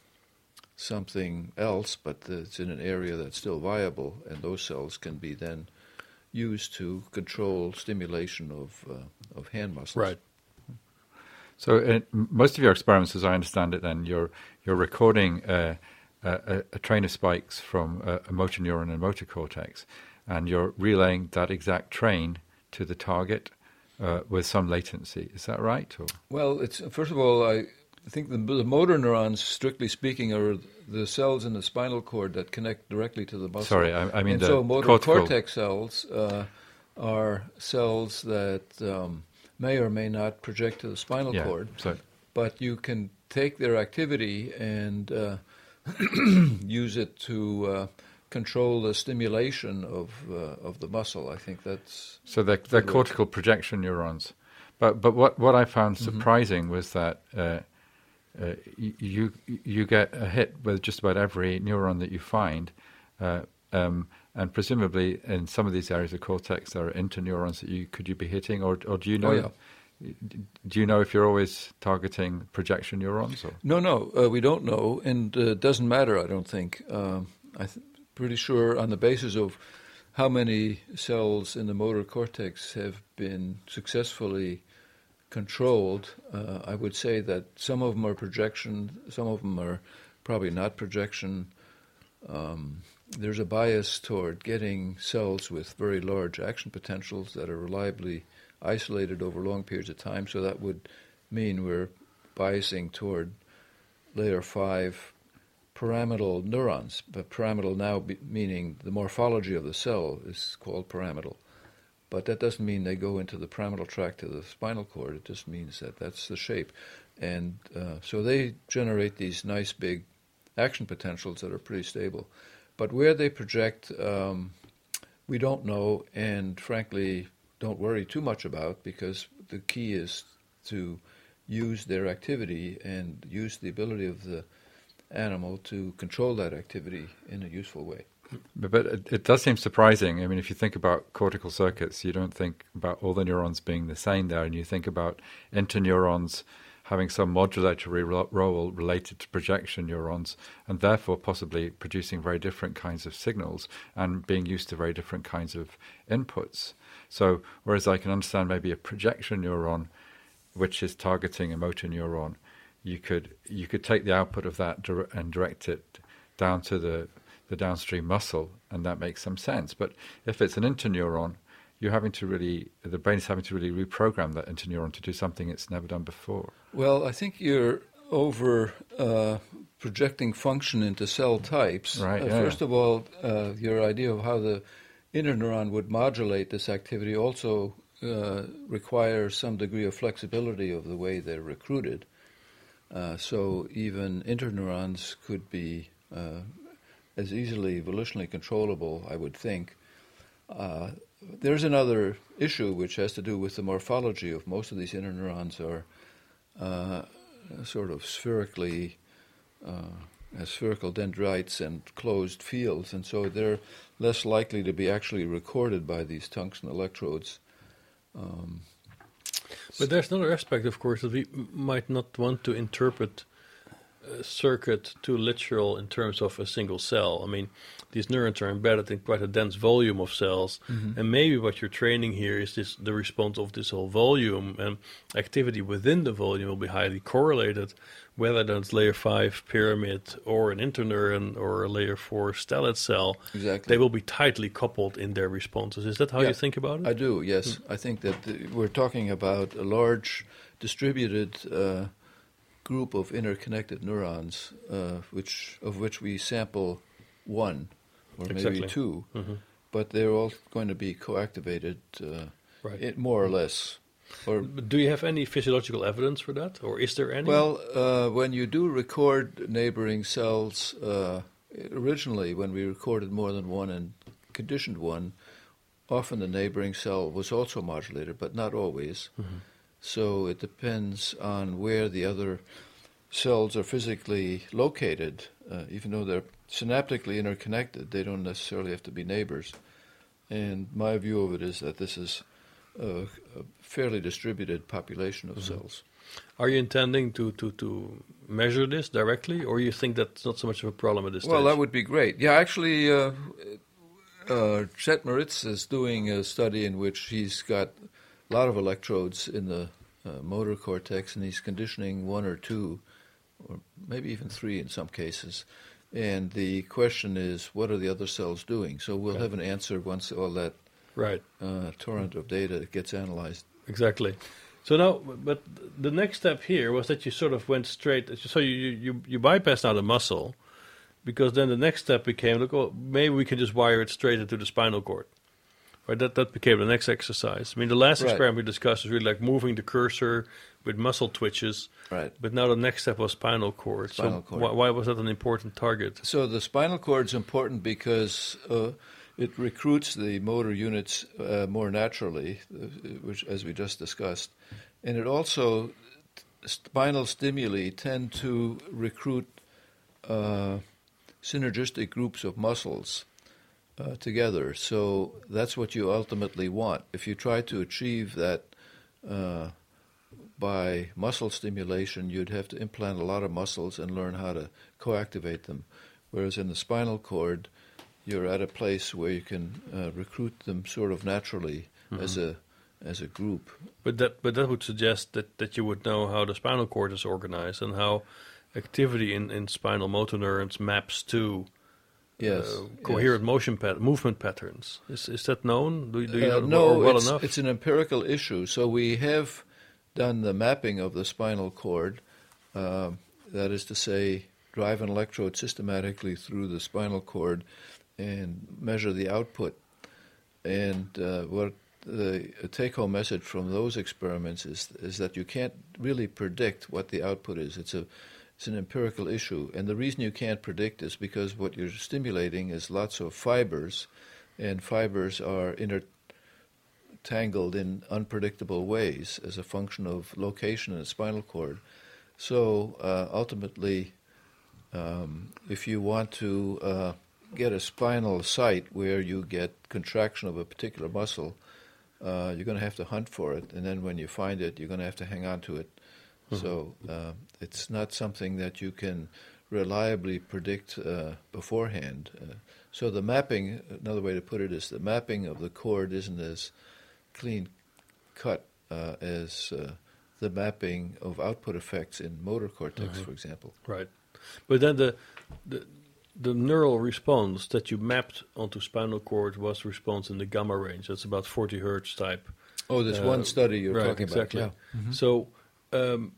something else, but it's in an area that's still viable, and those cells can be then used to control stimulation of uh, of hand muscles. Right. So in most of your experiments, as I understand it, then you're you're recording uh, a, a train of spikes from a, a motor neuron and motor cortex. And you're relaying that exact train to the target uh, with some latency. Is that right? Or? Well, it's first of all, I think the, the motor neurons, strictly speaking, are the cells in the spinal cord that connect directly to the muscle. Sorry, I, I mean and the so motor cortical. cortex cells uh, are cells that um, may or may not project to the spinal yeah, cord. So. But you can take their activity and uh, use it to... Uh, control the stimulation of uh, of the muscle. I think that's so. They're, they're cortical projection neurons, but but what, what I found surprising mm-hmm. was that uh, uh, you you get a hit with just about every neuron that you find, uh, um, and presumably in some of these areas of cortex there are interneurons that you could you be hitting, or or do you know? Oh, yeah. Do you know if you're always targeting projection neurons? Or? No, no, uh, we don't know, and it uh, doesn't matter. I don't think. Uh, I. Th- Pretty sure on the basis of how many cells in the motor cortex have been successfully controlled, uh, I would say that some of them are projection, some of them are probably not projection. Um, there's a bias toward getting cells with very large action potentials that are reliably isolated over long periods of time, so that would mean we're biasing toward layer five pyramidal neurons, but pyramidal now be, meaning the morphology of the cell is called pyramidal. But that doesn't mean they go into the pyramidal tract of the spinal cord. It just means that that's the shape. And uh, so they generate these nice big action potentials that are pretty stable. But where they project, um, we don't know, and frankly, don't worry too much about, because the key is to use their activity and use the ability of the animal to control that activity in a useful way. But it, it does seem surprising. I mean, if you think about cortical circuits, you don't think about all the neurons being the same there, and you think about interneurons having some modulatory role related to projection neurons, and therefore possibly producing very different kinds of signals and being used to very different kinds of inputs. So whereas I can understand maybe a projection neuron, which is targeting a motor neuron, you could you could take the output of that and direct it down to the the downstream muscle, and that makes some sense. But if it's an interneuron, you're having to really, the brain is having to really reprogram that interneuron to do something it's never done before. Well, I think you're over uh, projecting function into cell types. Right, uh, yeah. First of all, uh, your idea of how the interneuron would modulate this activity also uh, requires some degree of flexibility of the way they're recruited. Uh, so even interneurons could be uh, as easily volitionally controllable, I would think. Uh, There's another issue which has to do with the morphology of most of these interneurons are uh, sort of spherically, uh, as spherical dendrites and closed fields, and so they're less likely to be actually recorded by these tungsten electrodes. Um, but there's another aspect, of course, that we might not want to interpret a circuit too literal in terms of a single cell. I mean, these neurons are embedded in quite a dense volume of cells, mm-hmm. and maybe what you're training here is this, the response of this whole volume, and activity within the volume will be highly correlated, whether that's layer five pyramid or an interneuron or a layer four stellate cell. Exactly. They will be tightly coupled in their responses. Is that how yeah, you think about it? I do, yes. Mm-hmm. I think that the, we're talking about a large distributed uh, group of interconnected neurons, uh, which of which we sample one or exactly. maybe two, mm-hmm. but they're all going to be coactivated, uh, right. it, more or less. Or do you have any physiological evidence for that, or is there any? Well, uh, when you do record neighboring cells, uh, originally when we recorded more than one and conditioned one, often the neighboring cell was also modulated, but not always. Mm-hmm. So it depends on where the other cells are physically located. Uh, even though they're synaptically interconnected, they don't necessarily have to be neighbors. And my view of it is that this is a, a fairly distributed population of mm-hmm. cells. Are you intending to, to, to measure this directly, or you think that's not so much of a problem at this well, stage? Well, that would be great. Yeah, actually, uh, uh, Chet Moritz is doing a study in which he's got a lot of electrodes in the uh, motor cortex, and he's conditioning one or two, or maybe even three in some cases. And the question is, what are the other cells doing? So we'll yeah. have an answer once all that right. uh, torrent of data gets analyzed. Exactly. So now, but the next step here was that you sort of went straight, so you, you, you bypassed now the muscle, because then the next step became, look, well, maybe we can just wire it straight into the spinal cord. Right, that, that became the next exercise. I mean, the last right. experiment we discussed was really like moving the cursor with muscle twitches. Right. But now the next step was spinal cord. Spinal so cord. Why, why was that an important target? So the spinal cord's important because uh, it recruits the motor units uh, more naturally, which, as we just discussed. And it also, spinal stimuli tend to recruit uh, synergistic groups of muscles. Uh, together. So that's what you ultimately want. If you try to achieve that uh, by muscle stimulation, you'd have to implant a lot of muscles and learn how to coactivate them. Whereas in the spinal cord, you're at a place where you can uh, recruit them sort of naturally mm-hmm. as a as a group. But that but that would suggest that, that you would know how the spinal cord is organized and how activity in, in spinal motor neurons maps to Yes, uh, coherent yes. motion pat- movement patterns. Is is that known? Do, do you uh, know no, well it's, enough? It's an empirical issue. So we have done the mapping of the spinal cord, uh, that is to say, drive an electrode systematically through the spinal cord and measure the output. And uh, what the take-home message from those experiments is is that you can't really predict what the output is. It's a It's an empirical issue, and the reason you can't predict is because what you're stimulating is lots of fibers, and fibers are inter- tangled in unpredictable ways as a function of location in the spinal cord. So uh, ultimately, um, if you want to uh, get a spinal site where you get contraction of a particular muscle, uh, you're going to have to hunt for it. And then when you find it, you're going to have to hang on to it. Mm-hmm. So uh, it's not something that you can reliably predict uh, beforehand. Uh, so the mapping, another way to put it is the mapping of the cord isn't as clean cut uh, as uh, the mapping of output effects in motor cortex, mm-hmm. for example. Right. But then the, the the neural response that you mapped onto spinal cord was response in the gamma range. That's about forty hertz type. Oh, there's uh, one study you're right, talking exactly. about. Yeah. Mm-hmm. So... Um,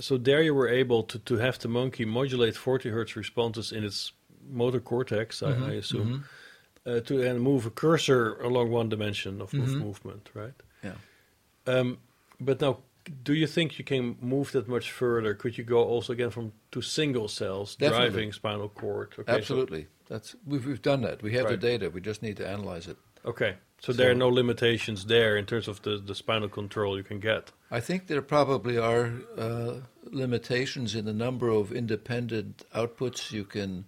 So there you were able to, to have the monkey modulate forty hertz responses in its motor cortex, mm-hmm. I, I assume, mm-hmm. uh, to and move a cursor along one dimension of, mm-hmm. of movement, right? Yeah. Um, but now, do you think you can move that much further? Could you go also again from to single cells Definitely. driving spinal cord? Okay, Absolutely. So That's we've, we've done that. We have right. the data. We just need to analyze it. Okay. So, so there are no limitations there in terms of the, the spinal control you can get? I think there probably are uh, limitations in the number of independent outputs you can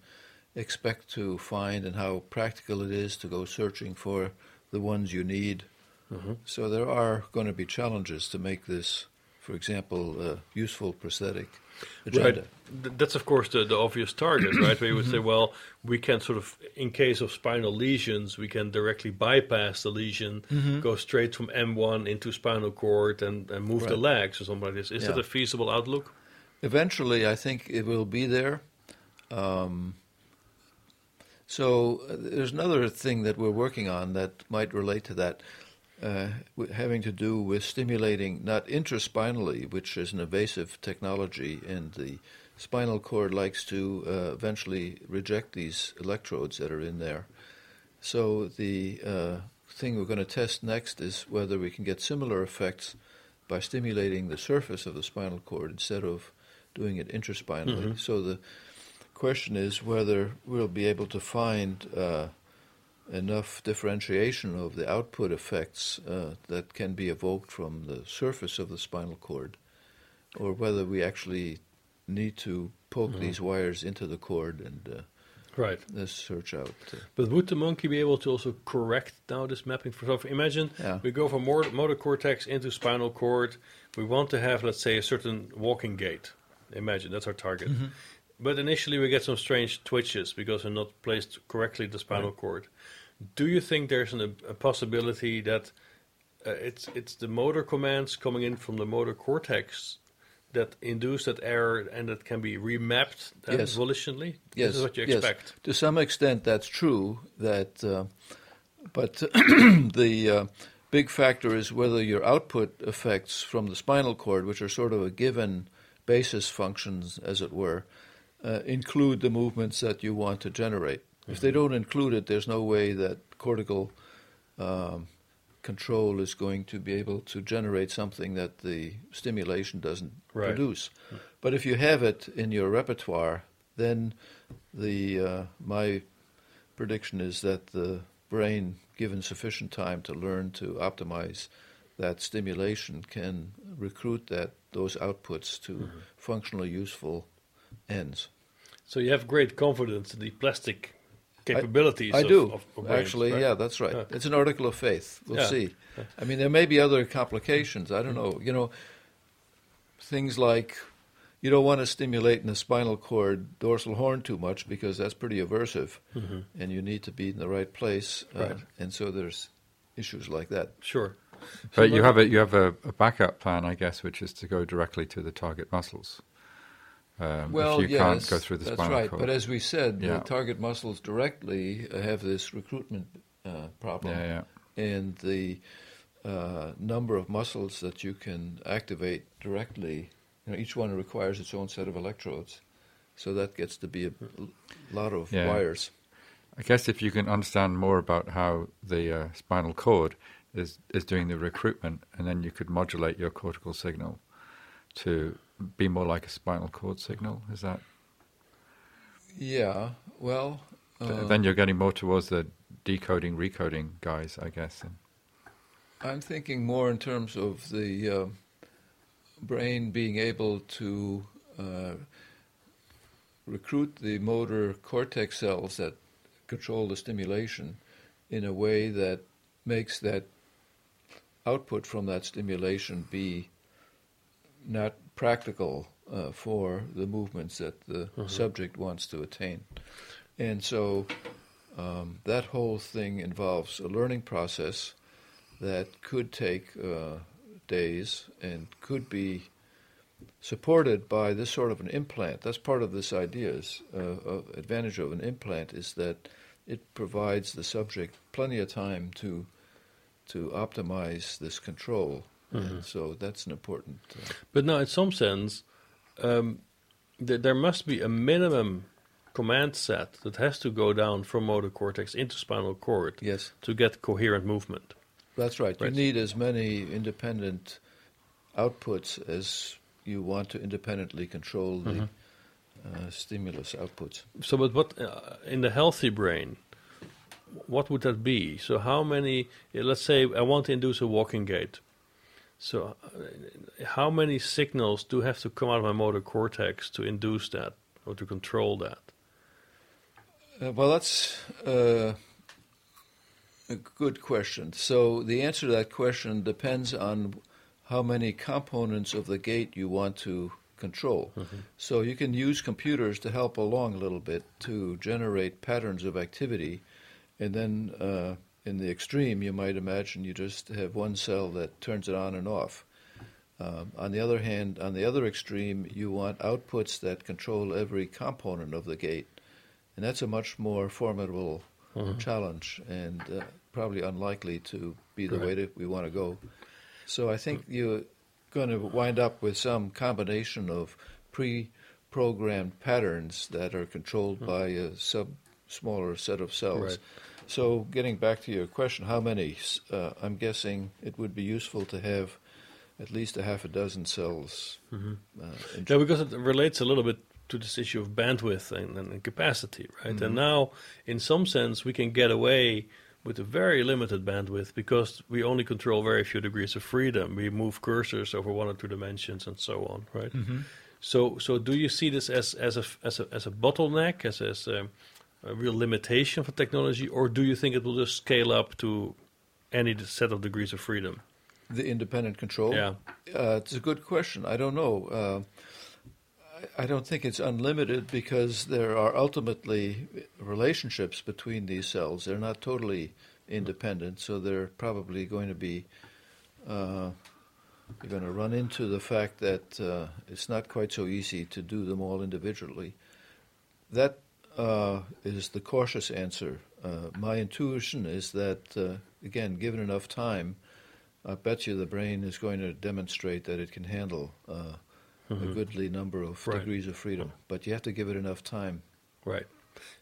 expect to find and how practical it is to go searching for the ones you need. Mm-hmm. So there are going to be challenges to make this, for example, a useful prosthetic agenda. Right. That's, of course, the, the obvious target, right? Where you would say, well, we can sort of, in case of spinal lesions, we can directly bypass the lesion, mm-hmm. go straight from M one into spinal cord and, and move right. the legs or something like this. Is yeah. that a feasible outlook? Eventually, I think it will be there. Um, so there's another thing that we're working on that might relate to that. Uh, having to do with stimulating not intraspinally, which is an invasive technology, and the spinal cord likes to uh, eventually reject these electrodes that are in there. So the uh, thing we're going to test next is whether we can get similar effects by stimulating the surface of the spinal cord instead of doing it intraspinally. Mm-hmm. So the question is whether we'll be able to find uh, enough differentiation of the output effects uh, that can be evoked from the surface of the spinal cord, or whether we actually need to poke mm-hmm. these wires into the cord and uh, right. search out. Uh, but would the monkey be able to also correct now this mapping? For so imagine yeah. we go from motor cortex into spinal cord. We want to have, let's say, a certain walking gait. Imagine, that's our target. Mm-hmm. But initially we get some strange twitches because they're not placed correctly in the spinal right. cord. Do you think there's an, a possibility that uh, it's it's the motor commands coming in from the motor cortex that induce that error and that can be remapped yes. volitionally? Yes. This is what you expect. Yes. To some extent that's true. That, uh, but the uh, big factor is whether your output effects from the spinal cord, which are sort of a given basis functions, as it were, uh, include the movements that you want to generate. If they don't include it, there's no way that cortical um, control is going to be able to generate something that the stimulation doesn't right. produce. But if you have it in your repertoire, then the uh, my prediction is that the brain, given sufficient time to learn to optimize that stimulation, can recruit that those outputs to mm-hmm. functionally useful ends. So you have great confidence in the plastic capabilities. I, I of, do of, of brains, actually. Right? Yeah, that's right. Yeah. It's an article of faith. We'll yeah. see. Yeah. I mean, there may be other complications. I don't mm-hmm. know. You know, things like you don't want to stimulate in the spinal cord dorsal horn too much because that's pretty aversive, mm-hmm. and you need to be in the right place. Right. Uh, and so there's issues like that. Sure. But so you have a you have a, a backup plan, I guess, which is to go directly to the target muscles. Um, well, if you yes, can't go through the spinal that's right. cord. But as we said, yeah. the target muscles directly have this recruitment uh, problem, yeah, yeah. and the uh, number of muscles that you can activate directly, you know, each one requires its own set of electrodes, so that gets to be a lot of yeah. wires. I guess if you can understand more about how the uh, spinal cord is is doing the recruitment, and then you could modulate your cortical signal to be more like a spinal cord signal, is that? Yeah, well... Uh, then you're getting more towards the decoding, recoding guys, I guess. And I'm thinking more in terms of the uh, brain being able to uh, recruit the motor cortex cells that control the stimulation in a way that makes that output from that stimulation be not practical uh, for the movements that the mm-hmm. subject wants to attain. And so um, that whole thing involves a learning process that could take uh, days and could be supported by this sort of an implant. That's part of this idea's uh, uh, advantage of an implant is that it provides the subject plenty of time to to optimize this control. Mm-hmm. And so that's an important... Uh, but now, in some sense, um, th- there must be a minimum command set that has to go down from motor cortex into spinal cord yes. to get coherent movement. That's right. right. You need as many independent outputs as you want to independently control the mm-hmm. uh, stimulus outputs. So but what uh, in the healthy brain, what would that be? So how many, let's say I want to induce a walking gait. So how many signals do have to come out of my motor cortex to induce that or to control that? Uh, well, that's... Uh, A good question. So the answer to that question depends on how many components of the gait you want to control. Mm-hmm. So you can use computers to help along a little bit to generate patterns of activity. And then uh, in the extreme, you might imagine you just have one cell that turns it on and off. Um, on the other hand, on the other extreme, you want outputs that control every component of the gait. And that's a much more formidable mm-hmm. challenge and uh, probably unlikely to be the right. way that we want to go. So I think you're going to wind up with some combination of pre-programmed patterns that are controlled by a sub smaller set of cells. Right. So getting back to your question, how many? Uh, I'm guessing it would be useful to have at least a half a dozen cells. Mm-hmm. Uh, in- yeah, because it relates a little bit to this issue of bandwidth and, and capacity, right? Mm-hmm. And now, in some sense, we can get away with a very limited bandwidth because we only control very few degrees of freedom. We move cursors over one or two dimensions and so on, right? Mm-hmm. So, so do you see this as as a as a, as a bottleneck, as as a, a real limitation for technology, or do you think it will just scale up to any set of degrees of freedom? The independent control. Yeah, uh, it's a good question. I don't know. Uh, I don't think it's unlimited because there are ultimately relationships between these cells. They're not totally independent, so they're probably going to be uh, you're going to run into the fact that uh, it's not quite so easy to do them all individually. That uh, is the cautious answer. Uh, my intuition is that, uh, again, given enough time, I bet you the brain is going to demonstrate that it can handle uh Mm-hmm. a goodly number of right. degrees of freedom, but you have to give it enough time. Right.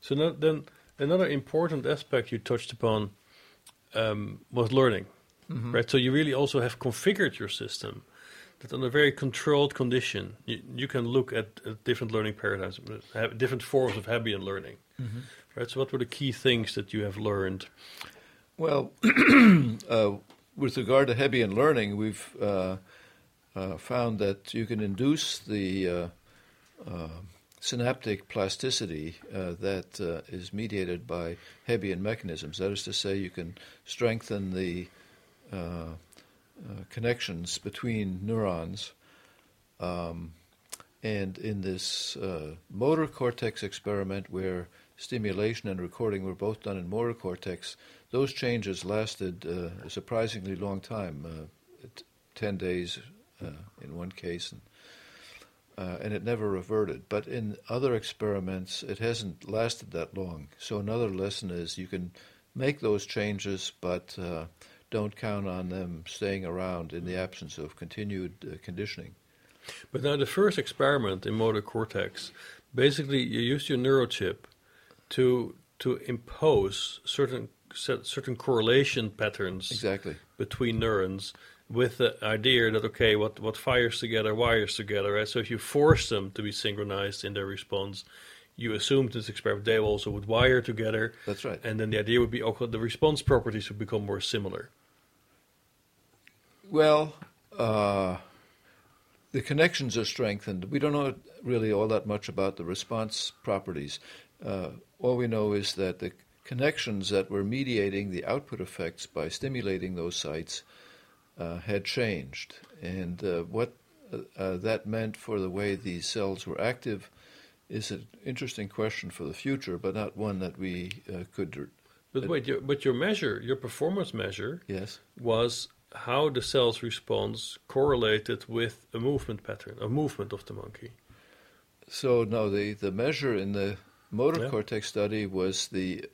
So now, then another important aspect you touched upon um, was learning, mm-hmm. right? So you really also have configured your system that on a very controlled condition, you, you can look at, at different learning paradigms, different forms of Hebbian learning, mm-hmm. right? So what were the key things that you have learned? Well, uh, with regard to Hebbian learning, we've... Uh, Uh, found that you can induce the uh, uh, synaptic plasticity uh, that uh, is mediated by Hebbian mechanisms. That is to say, you can strengthen the uh, uh, connections between neurons. Um, and in this uh, motor cortex experiment where stimulation and recording were both done in motor cortex, those changes lasted uh, a surprisingly long time, uh, t- ten days Uh, in one case, and, uh, and it never reverted. But in other experiments, it hasn't lasted that long. So another lesson is you can make those changes, but uh, don't count on them staying around in the absence of continued uh, conditioning. But now the first experiment in motor cortex, basically you used your NeuroChip to to impose certain certain correlation patterns exactly. between neurons, with the idea that, okay, what, what fires together wires together, right? So if you force them to be synchronized in their response, you assumed in this experiment they also would wire together. That's right. And then the idea would be, okay, the response properties would become more similar. Well, uh, the connections are strengthened. We don't know really all that much about the response properties. Uh, all we know is that the connections that were mediating the output effects by stimulating those sites uh, had changed. And uh, what uh, uh, that meant for the way these cells were active is an interesting question for the future, but not one that we uh, could... But wait, your, but your measure, your performance measure, yes, was how the cell's response correlated with a movement pattern, a movement of the monkey. So no, the, the measure in the motor yeah. cortex study was the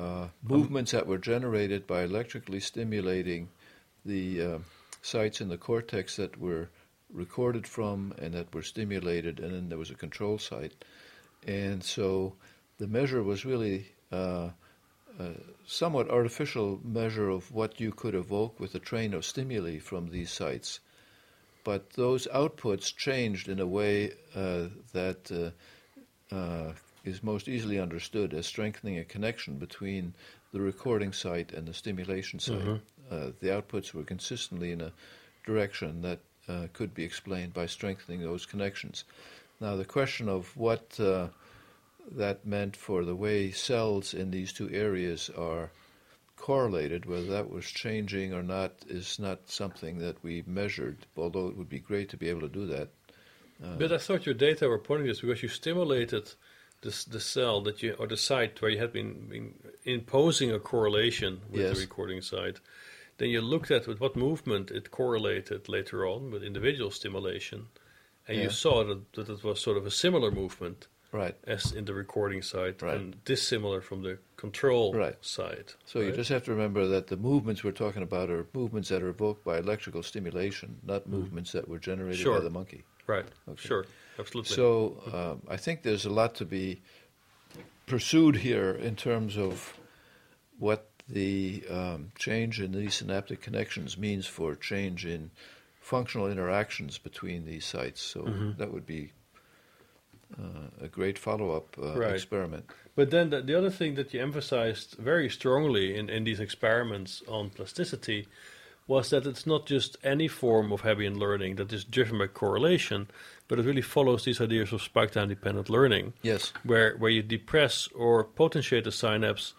uh, movements um, that were generated by electrically stimulating the uh, sites in the cortex that were recorded from and that were stimulated, and then there was a control site. And so the measure was really... Uh, Uh, somewhat artificial measure of what you could evoke with a train of stimuli from these sites. But those outputs changed in a way uh, that uh, uh, is most easily understood as strengthening a connection between the recording site and the stimulation site. Mm-hmm. Uh, the outputs were consistently in a direction that uh, could be explained by strengthening those connections. Now, the question of what... Uh, that meant for the way cells in these two areas are correlated, whether that was changing or not, is not something that we measured, although it would be great to be able to do that. Uh, but I thought your data were pointing this because you stimulated this, the cell that you or the site where you had been, been imposing a correlation with yes. the recording site. Then you looked at with what movement it correlated later on with individual stimulation, and yeah. you saw that, that it was sort of a similar movement. Right. As in the recording side, right. and dissimilar from the control right. side. So right? you just have to remember that the movements we're talking about are movements that are evoked by electrical stimulation, not mm. movements that were generated sure. by the monkey. Right, okay. sure, absolutely. So um, I think there's a lot to be pursued here in terms of what the um, change in these synaptic connections means for change in functional interactions between these sites. So mm-hmm. that would be... Uh, a great follow-up uh, right. experiment. But then the, the other thing that you emphasized very strongly in, in these experiments on plasticity was that it's not just any form of Hebbian learning that is driven by correlation, but it really follows these ideas of spike time dependent learning. Yes. Where, where you depress or potentiate a synapse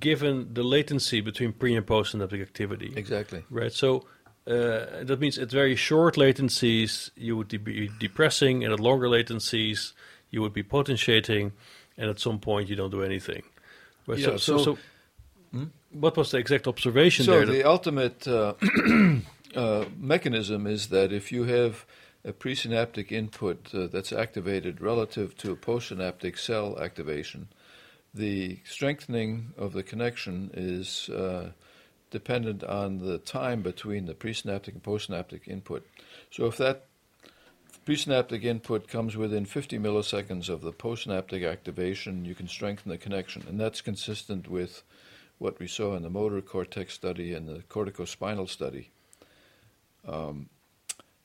given the latency between pre and post synaptic activity. Exactly. Right. So Uh, that means at very short latencies you would de- be depressing, and at longer latencies you would be potentiating, and at some point you don't do anything. Well, yeah, so, so, so hmm? What was the exact observation so there? So the ultimate uh, uh, mechanism is that if you have a presynaptic input uh, that's activated relative to a postsynaptic cell activation, the strengthening of the connection is... Uh, dependent on the time between the presynaptic and postsynaptic input. So if that presynaptic input comes within fifty milliseconds of the postsynaptic activation, you can strengthen the connection. And that's consistent with what we saw in the motor cortex study and the corticospinal study. Um,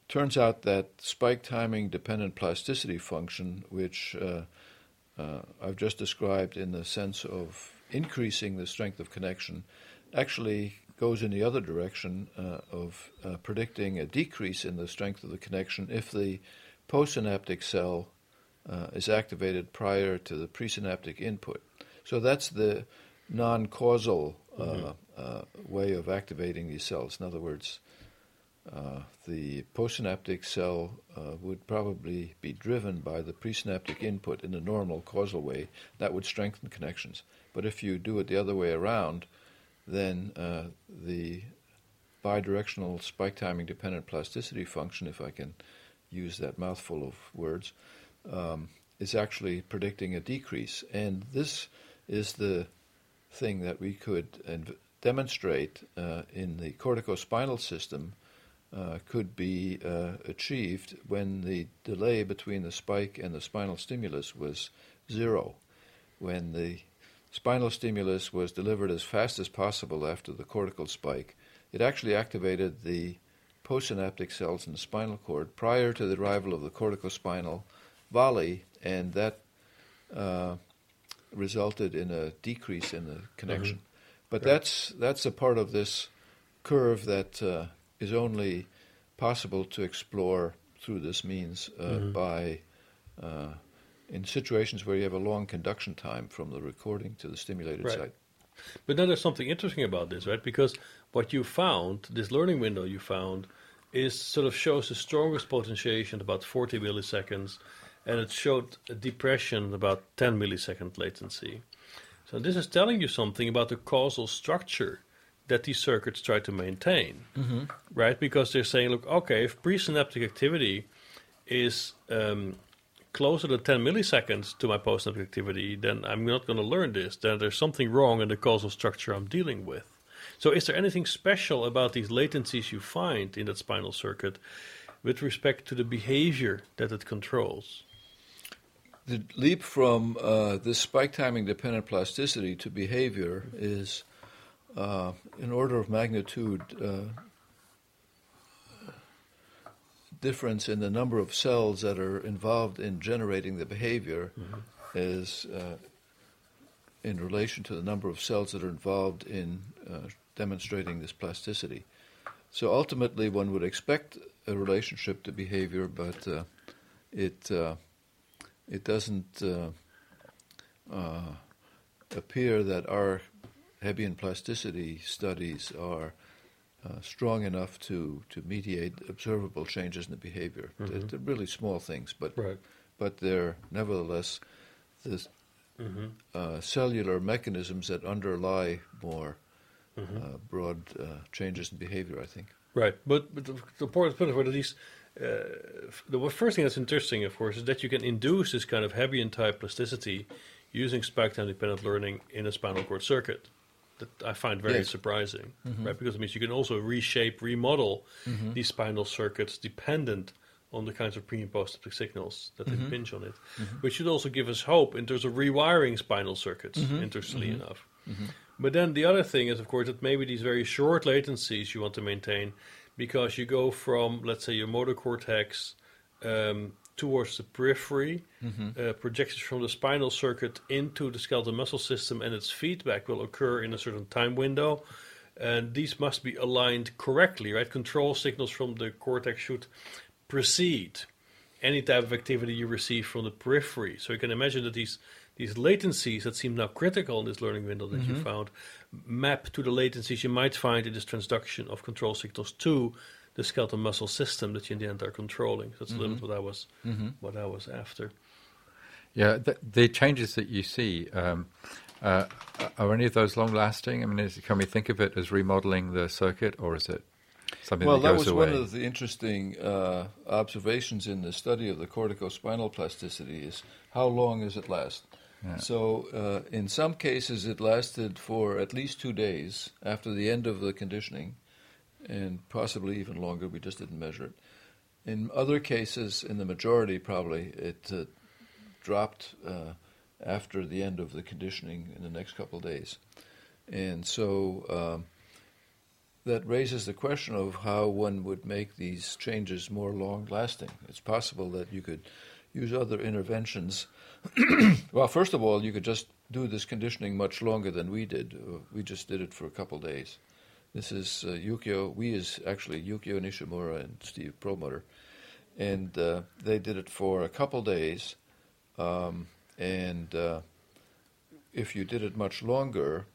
turns out that spike timing dependent plasticity function, which uh, uh, I've just described in the sense of increasing the strength of connection, actually goes in the other direction uh, of uh, predicting a decrease in the strength of the connection if the postsynaptic cell uh, is activated prior to the presynaptic input. So that's the non-causal uh, mm-hmm. uh, way of activating these cells. In other words, uh, the postsynaptic cell uh, would probably be driven by the presynaptic input in the normal causal way. That would strengthen connections. But if you do it the other way around, then uh, the bidirectional spike-timing-dependent plasticity function, if I can use that mouthful of words, um, is actually predicting a decrease. And this is the thing that we could inv- demonstrate uh, in the corticospinal system uh, could be uh, achieved when the delay between the spike and the spinal stimulus was zero, when the spinal stimulus was delivered as fast as possible after the cortical spike. It actually activated the postsynaptic cells in the spinal cord prior to the arrival of the corticospinal volley, and that uh, resulted in a decrease in the connection. Mm-hmm. But right. that's that's a part of this curve that uh, is only possible to explore through this means uh, mm-hmm. by uh, in situations where you have a long conduction time from the recording to the stimulated right. site. But then there's something interesting about this, right? Because what you found, this learning window you found, is sort of shows the strongest potentiation about forty milliseconds, and it showed a depression about ten millisecond latency. So this is telling you something about the causal structure that these circuits try to maintain, mm-hmm. right? Because they're saying, look, okay, if presynaptic activity is um, closer than ten milliseconds to my postsynaptic activity, then I'm not going to learn this. Then there's something wrong in the causal structure I'm dealing with. So is there anything special about these latencies you find in that spinal circuit with respect to the behavior that it controls? The leap from uh, this spike timing dependent plasticity to behavior is uh, an order of magnitude uh, difference in the number of cells that are involved in generating the behavior mm-hmm. is uh, in relation to the number of cells that are involved in uh, demonstrating this plasticity. So ultimately one would expect a relationship to behavior, but uh, it uh, it doesn't uh, uh, appear that our Hebbian plasticity studies are uh, strong enough to, to mediate observable changes in the behavior. Mm-hmm. They're, they're really small things, but right. but they're nevertheless this, mm-hmm. uh, cellular mechanisms that underlie more mm-hmm. uh, broad uh, changes in behavior, I think. Right, but, but the, the important point is these, uh, the first thing that's interesting, of course, is that you can induce this kind of Hebbian-type plasticity using spike time-dependent learning in a spinal cord circuit. That I find very yes. surprising, mm-hmm. right? Because it means you can also reshape, remodel mm-hmm. these spinal circuits dependent on the kinds of pre- and postsynaptic signals that mm-hmm. impinge on it, mm-hmm. which should also give us hope in terms of rewiring spinal circuits, mm-hmm. interestingly mm-hmm. enough. Mm-hmm. But then the other thing is, of course, that maybe these very short latencies you want to maintain because you go from, let's say, your motor cortex um, towards the periphery, mm-hmm. uh, projections from the spinal circuit into the skeletal muscle system, and its feedback will occur in a certain time window. And these must be aligned correctly, right? Control signals from the cortex should precede any type of activity you receive from the periphery. So you can imagine that these... these latencies that seem now critical in this learning window that mm-hmm. you found map to the latencies you might find in this transduction of control signals to the skeletal muscle system that you in the end are controlling. That's mm-hmm. a little bit what I was mm-hmm. what I was after. Yeah, the, the changes that you see, um, uh, are any of those long-lasting? I mean, is, can we think of it as remodeling the circuit, or is it something well, that goes away? Well, that was away? One of the interesting uh, observations in the study of the corticospinal plasticity is how long does it last? Yeah. So uh, in some cases it lasted for at least two days after the end of the conditioning, and possibly even longer. We just didn't measure it. In other cases, in the majority probably, it uh, dropped uh, after the end of the conditioning in the next couple of days. And so um, that raises the question of how one would make these changes more long-lasting. It's possible that you could use other interventions. Well, first of all, you could just do this conditioning much longer than we did. We just did it for a couple of days. This is uh, Yukio. We is actually Yukio Nishimura and Steve Promoter. And uh, they did it for a couple of days. Um, and uh, if you did it much longer,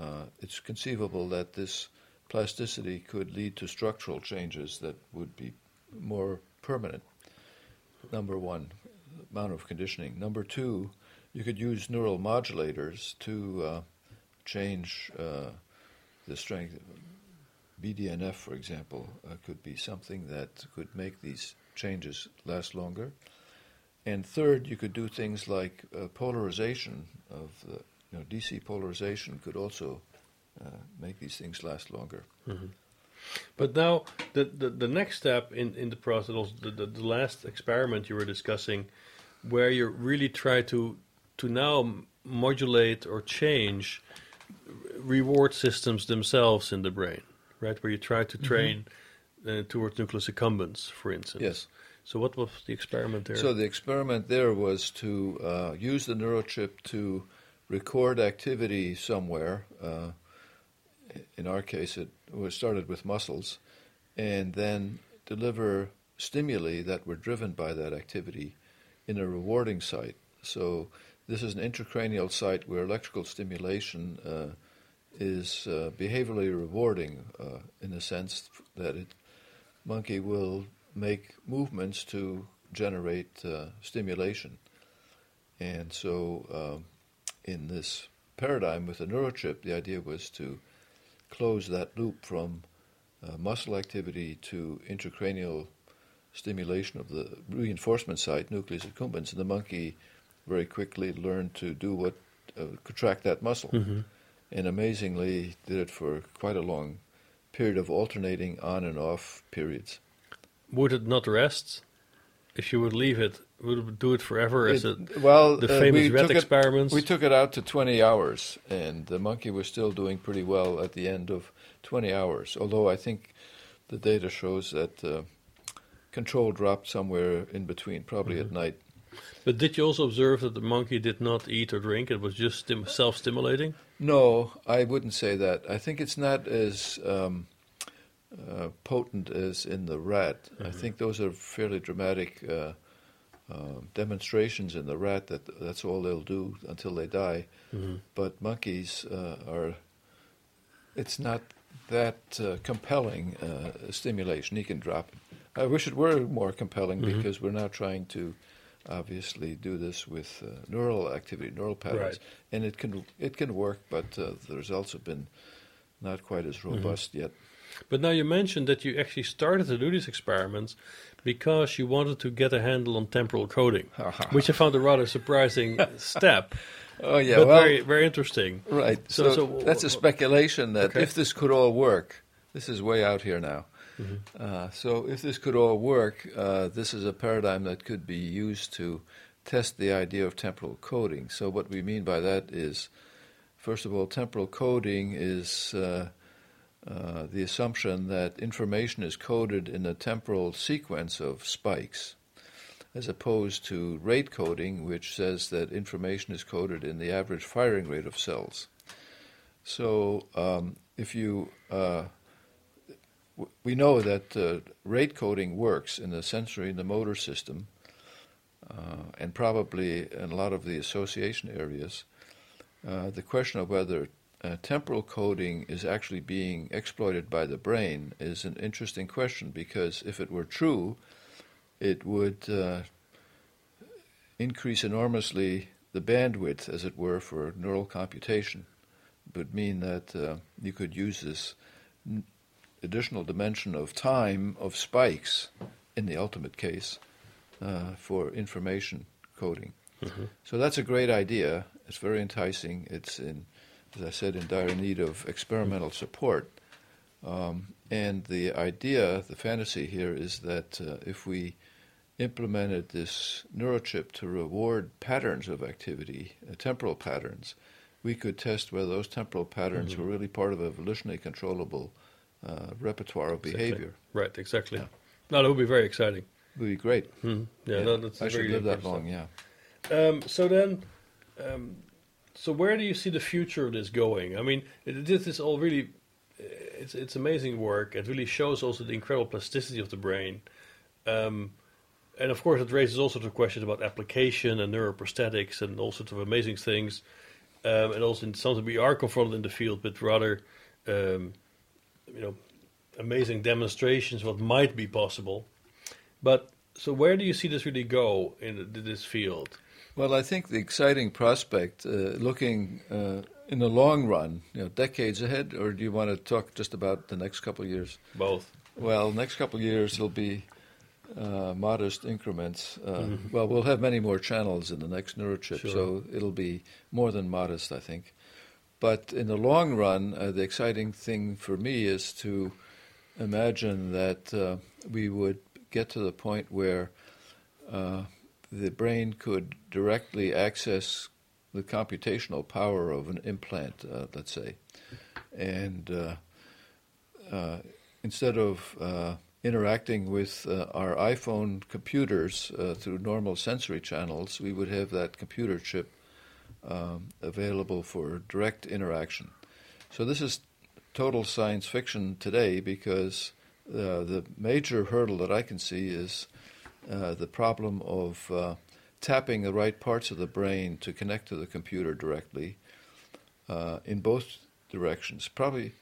uh, it's conceivable that this plasticity could lead to structural changes that would be more permanent, number one. Amount of conditioning. Number two, you could use neural modulators to uh, change uh, the strength. B D N F, for example, uh, could be something that could make these changes last longer. And third, you could do things like uh, polarization of the, you know, D C polarization could also uh, make these things last longer. Mm-hmm. But now the, the, the next step in, in the process, the, the, the last experiment you were discussing, where you really try to to now modulate or change reward systems themselves in the brain, right? Where you try to train mm-hmm. uh, towards nucleus accumbens, for instance. Yes. So what was the experiment there? So the experiment there was to uh, use the NeuroChip to record activity somewhere. Uh, in our case, it was started with muscles, and then deliver stimuli that were driven by that activity in a rewarding site. So this is an intracranial site where electrical stimulation uh, is uh, behaviorally rewarding uh, in the sense that it monkey will make movements to generate uh, stimulation. And so uh, in this paradigm with the neurochip, the idea was to close that loop from uh, muscle activity to intracranial stimulation of the reinforcement site, nucleus accumbens, and the monkey very quickly learned to do what, uh, contract that muscle. Mm-hmm. And amazingly did it for quite a long period of alternating on and off periods. Would it not rest? If you would leave it, would it do it forever? As it, it, well, the famous uh, rat experiments. It, we took it out to twenty hours, and the monkey was still doing pretty well at the end of twenty hours, although I think the data shows that uh, control dropped somewhere in between, probably mm-hmm. at night. But did you also observe that the monkey did not eat or drink? It was just stim- self-stimulating? No, I wouldn't say that. I think it's not as um, uh, potent as in the rat. Mm-hmm. I think those are fairly dramatic uh, uh, demonstrations in the rat that that's all they'll do until they die. Mm-hmm. But monkeys uh, are, it's not that uh, compelling uh, stimulation. He can drop it. I wish it were more compelling mm-hmm. because we're now trying to obviously do this with uh, neural activity, neural patterns, right. and it can it can work, but uh, the results have been not quite as robust mm-hmm. yet. But now you mentioned that you actually started to do these experiments because you wanted to get a handle on temporal coding, which I found a rather surprising step. Oh yeah, but well, very very interesting. Right. So, so, so that's a speculation that okay. if this could all work, this is way out here now. Mm-hmm. Uh, so if this could all work, uh, this is a paradigm that could be used to test the idea of temporal coding. So what we mean by that is, first of all, temporal coding is uh, uh, the assumption that information is coded in a temporal sequence of spikes, as opposed to rate coding, which says that information is coded in the average firing rate of cells. So um, if you... Uh, We know that uh, rate coding works in the sensory and the motor system uh, and probably in a lot of the association areas. Uh, the question of whether uh, temporal coding is actually being exploited by the brain is an interesting question, because if it were true, it would uh, increase enormously the bandwidth, as it were, for neural computation. It would mean that uh, you could use this n- additional dimension of time of spikes, in the ultimate case, uh, for information coding. Mm-hmm. So that's a great idea. It's very enticing. It's in, as I said, in dire need of experimental support. Um, and the idea, the fantasy here is that uh, if we implemented this neurochip to reward patterns of activity, uh, temporal patterns, we could test whether those temporal patterns mm-hmm. were really part of evolutionally controllable Uh, repertoire of exactly. behavior. Right, exactly. Yeah. No, that would be very exciting. It would be great. Hmm. Yeah, yeah. No, that's I should live that long, yeah. Um, so then, um, so where do you see the future of this going? I mean, it, this is all really, it's it's amazing work. It really shows also the incredible plasticity of the brain. Um, and of course, it raises all sorts of questions about application and neuroprosthetics and all sorts of amazing things. Um, and also in something we are confronted in the field, but rather... Um, you know, amazing demonstrations of what might be possible. But so where do you see this really go in this field? Well, I think the exciting prospect, uh, looking uh, in the long run, you know, decades ahead, or do you want to talk just about the next couple of years? Both. Well, next couple of years will be uh, modest increments. Uh, mm-hmm. Well, we'll have many more channels in the next neurochip, sure. So it'll be more than modest, I think. But in the long run, uh, the exciting thing for me is to imagine that uh, we would get to the point where uh, the brain could directly access the computational power of an implant, uh, let's say. And uh, uh, instead of uh, interacting with uh, our iPhone computers uh, through normal sensory channels, we would have that computer chip Um, available for direct interaction. So this is total science fiction today, because uh, the major hurdle that I can see is uh, the problem of uh, tapping the right parts of the brain to connect to the computer directly uh, in both directions, probably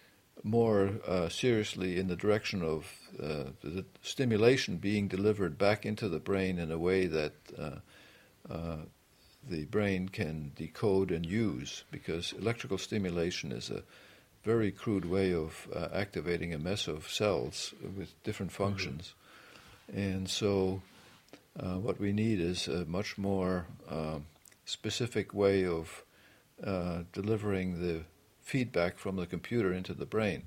more uh, seriously in the direction of uh, the stimulation being delivered back into the brain in a way that uh, uh, the brain can decode and use, because electrical stimulation is a very crude way of uh, activating a mess of cells with different functions. Mm-hmm. And so uh, what we need is a much more uh, specific way of uh, delivering the feedback from the computer into the brain.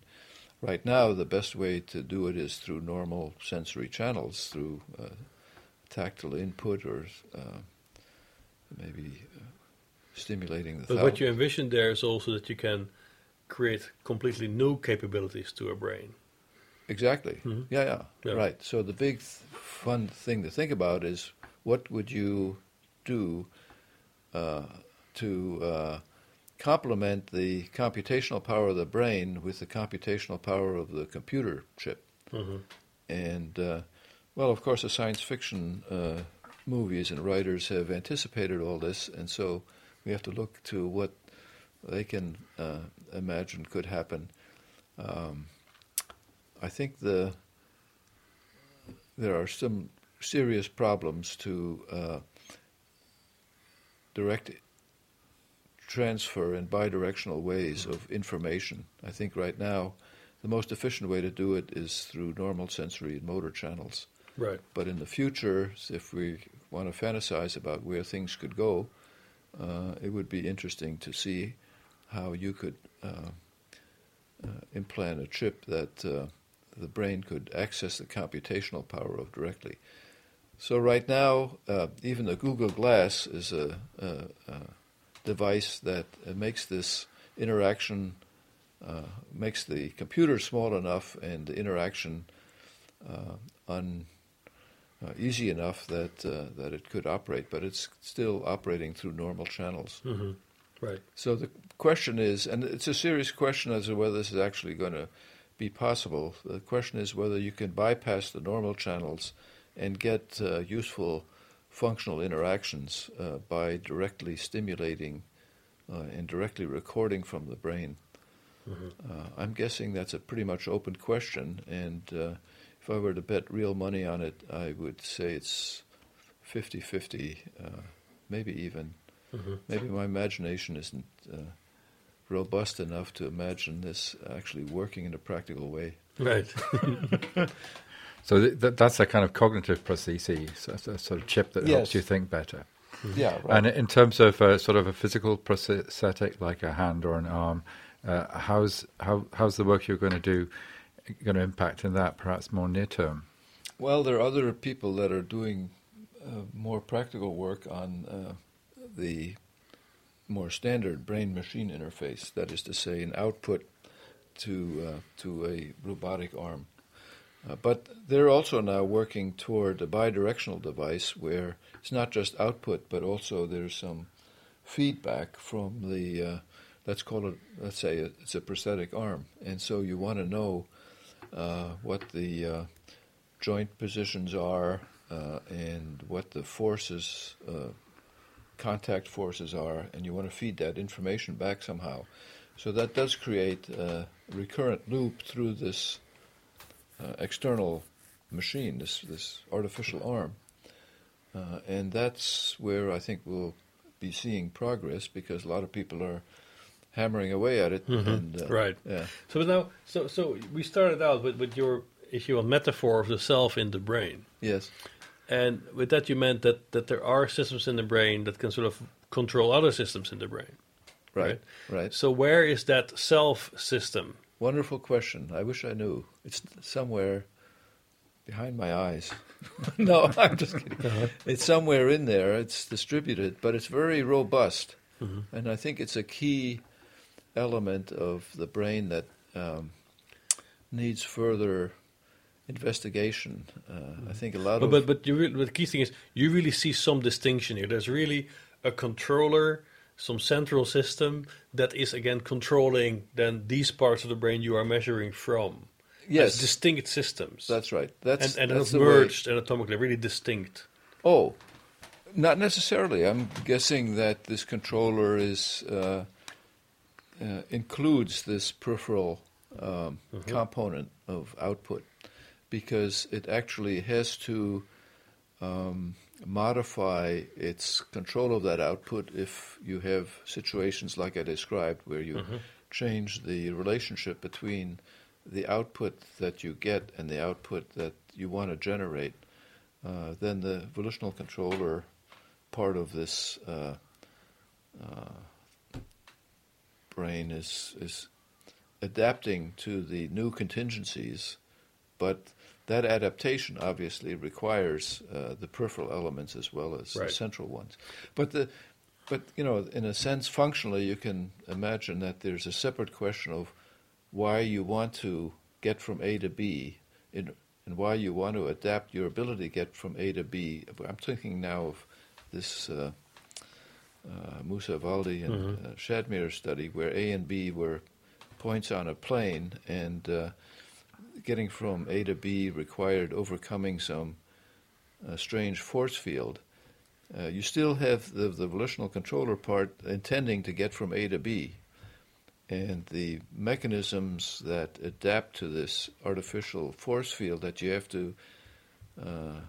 Right now, the best way to do it is through normal sensory channels, through uh, tactile input or uh, maybe uh, stimulating the thought. But what you envision there is also that you can create completely new capabilities to a brain. Exactly. Mm-hmm. Yeah, yeah, yeah, right. So the big th- fun thing to think about is what would you do uh, to uh, complement the computational power of the brain with the computational power of the computer chip. Mm-hmm. And, uh, well, of course, the science fiction uh, movies and writers have anticipated all this, and so we have to look to what they can uh, imagine could happen. Um, I think the there are some serious problems to uh, direct transfer in bidirectional ways of information. I think right now the most efficient way to do it is through normal sensory and motor channels. Right. But in the future, if we want to fantasize about where things could go, uh, it would be interesting to see how you could uh, uh, implant a chip that uh, the brain could access the computational power of directly. So right now, uh, even the Google Glass is a, a, a device that makes this interaction, uh, makes the computer small enough and the interaction uh, un, uh, easy enough that uh, that it could operate, but it's still operating through normal channels. Mm-hmm. Right. So the question is, and it's a serious question as to whether this is actually going to be possible. The question is whether you can bypass the normal channels and get uh, useful functional interactions uh, by directly stimulating uh, and directly recording from the brain. Mm-hmm. Uh, I'm guessing that's a pretty much open question, and uh, if I were to bet real money on it, I would say it's fifty-fifty, uh, maybe even. Mm-hmm. Maybe my imagination isn't uh, robust enough to imagine this actually working in a practical way. Right. So th- th- that's a kind of cognitive prosthesis, a, a sort of chip that yes. helps you think better. Mm-hmm. Yeah. Right. And in terms of a, sort of a physical prosthetic, like a hand or an arm, uh, how's how, how's the work you're going to do going to impact in that, perhaps more near term? Well, there are other people that are doing uh, more practical work on Uh, the more standard brain-machine interface, that is to say, an output to uh, to a robotic arm. Uh, but they're also now working toward a bidirectional device where it's not just output, but also there's some feedback from the, uh, let's call it, let's say it's a prosthetic arm. And so you want to know uh, what the uh, joint positions are uh, and what the forces uh contact forces are, and you want to feed that information back somehow. So that does create a recurrent loop through this uh, external machine, this this artificial arm. Uh, and that's where I think we'll be seeing progress, because a lot of people are hammering away at it. Mm-hmm. And, uh, right. Yeah. So now, so so we started out with, with your, if you will, metaphor of the self in the brain. Yes. And with that, you meant that, that there are systems in the brain that can sort of control other systems in the brain. Right, right, right. So where is that self system? Wonderful question. I wish I knew. It's somewhere behind my eyes. No, I'm just kidding. Uh-huh. It's somewhere in there. It's distributed, but it's very robust. Mm-hmm. And I think it's a key element of the brain that um, needs further investigation. Uh, mm-hmm. I think a lot but, of... But, but you re- the key thing is you really see some distinction here. There's really a controller, some central system that is, again, controlling then these parts of the brain you are measuring from. yes. as distinct systems. That's right. That's and, and that's not merged way. Anatomically, really distinct. Oh, not necessarily. I'm guessing that this controller is uh, uh, includes this peripheral um, mm-hmm. component of output, because it actually has to um, modify its control of that output if you have situations like I described where you mm-hmm. change the relationship between the output that you get and the output that you want to generate. Uh, then the volitional controller part of this uh, uh, brain is is adapting to the new contingencies, but that adaptation obviously requires uh, the peripheral elements as well as right. the central ones. But the but you know, in a sense, functionally, you can imagine that there's a separate question of why you want to get from A to B, in and why you want to adapt your ability to get from A to B. I'm thinking now of this uh, uh, Mussa-Avaldi and mm-hmm. uh, Shadmehr study where A and B were points on a plane, and uh, getting from A to B required overcoming some uh, strange force field. Uh, you still have the, the volitional controller part intending to get from A to B, and the mechanisms that adapt to this artificial force field that you have to uh,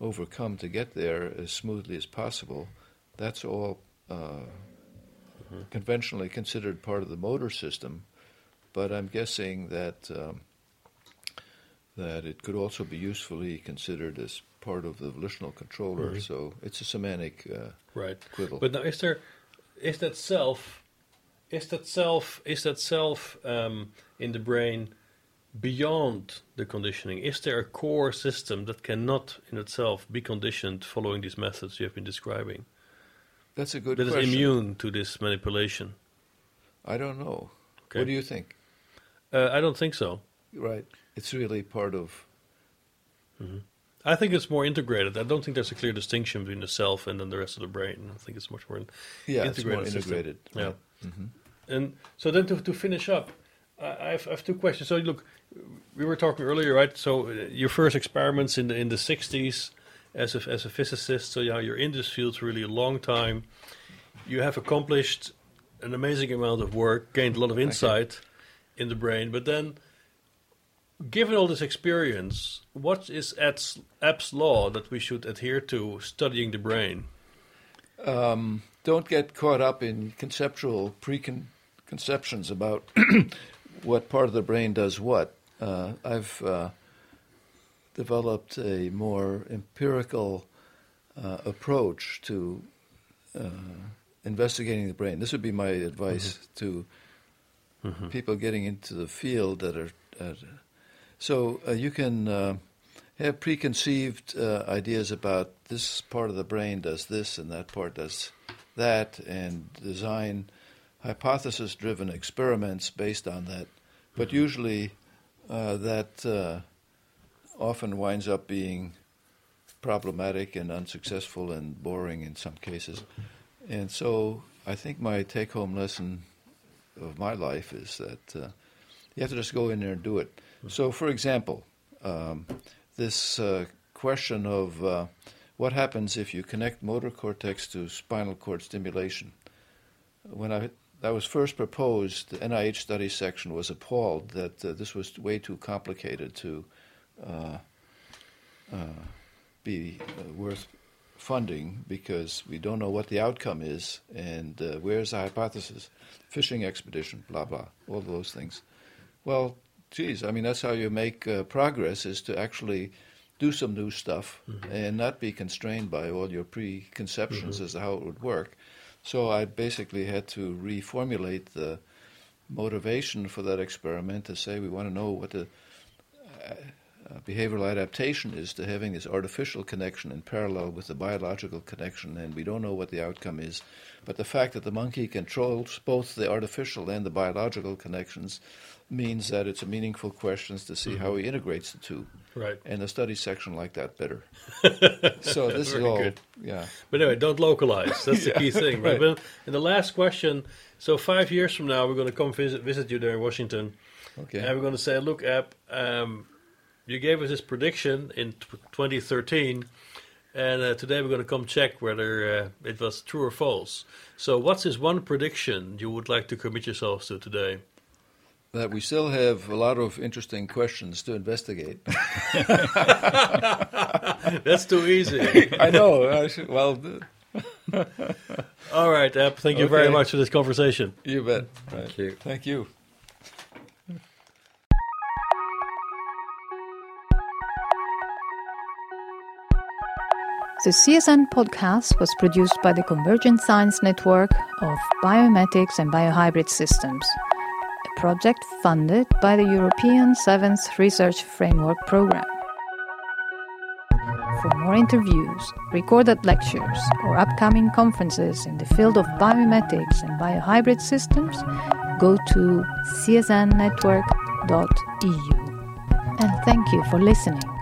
overcome to get there as smoothly as possible, that's all uh, mm-hmm. conventionally considered part of the motor system. But I'm guessing that um, that it could also be usefully considered as part of the volitional controller. Mm-hmm. So it's a semantic uh, right. quibble. But now is there, is that self... Is that self? Is that self um, in the brain beyond the conditioning? Is there a core system that cannot, in itself, be conditioned following these methods you have been describing? That's a good question. That is immune to this manipulation. I don't know. Okay. What do you think? Uh, I don't think so. Right. It's really part of. Mm-hmm. I think it's more integrated. I don't think there's a clear distinction between the self and then the rest of the brain. I think it's much more. Yeah, integrated it's more integrated. System. Yeah. Right. Mm-hmm. And so then to to finish up, I have, I have two questions. So look, we were talking earlier, right? So your first experiments in the in the sixties as a, as a physicist. So yeah, you're in this field for really a long time. You have accomplished an amazing amount of work, gained a lot of insight in the brain. But then, given all this experience, what is Ed's, Ebb's law that we should adhere to studying the brain? Um. Don't get caught up in conceptual preconceptions about what part of the brain does what. Uh, I've uh, developed a more empirical uh, approach to uh, investigating the brain. This would be my advice mm-hmm. to mm-hmm. people getting into the field that are. Uh, so uh, you can uh, have preconceived uh, ideas about this part of the brain does this and that part does that, and design hypothesis-driven experiments based on that. But usually uh, that uh, often winds up being problematic and unsuccessful and boring in some cases. And so I think my take-home lesson of my life is that uh, you have to just go in there and do it. So, for example, um, this uh, question of... Uh, what happens if you connect motor cortex to spinal cord stimulation? When I that was first proposed, the N I H study section was appalled that uh, this was way too complicated to uh, uh, be uh, worth funding, because we don't know what the outcome is and uh, where's the hypothesis, fishing expedition, blah, blah, all those things. Well, geez, I mean, that's how you make uh, progress, is to actually do some new stuff mm-hmm. and not be constrained by all your preconceptions mm-hmm. as to how it would work. So I basically had to reformulate the motivation for that experiment to say we want to know what the uh, behavioral adaptation is to having this artificial connection in parallel with the biological connection, and we don't know what the outcome is. But the fact that the monkey controls both the artificial and the biological connections means that it's a meaningful question to see mm-hmm. how he integrates the two. Right. And the study section liked that better. So this is all good. Yeah. But anyway, don't localize. That's yeah, the key thing. Right? Right. And the last question, so five years from now, we're going to come visit, visit you there in Washington. Okay. And we're going to say, look, Ab, um, you gave us this prediction in twenty thirteen, and uh, today we're going to come check whether uh, it was true or false. So what's this one prediction you would like to commit yourselves to today? That we still have a lot of interesting questions to investigate. That's too easy. I know. I should, well, all right, Ab, thank you okay. very much for this conversation. You bet. Thank right. you. Thank you. The C S N podcast was produced by the Convergent Science Network of Biometrics and Biohybrid Systems, a project funded by the European seventh Research Framework Programme. For more interviews, recorded lectures, or upcoming conferences in the field of biometrics and biohybrid systems, go to c s n network dot e u. And thank you for listening.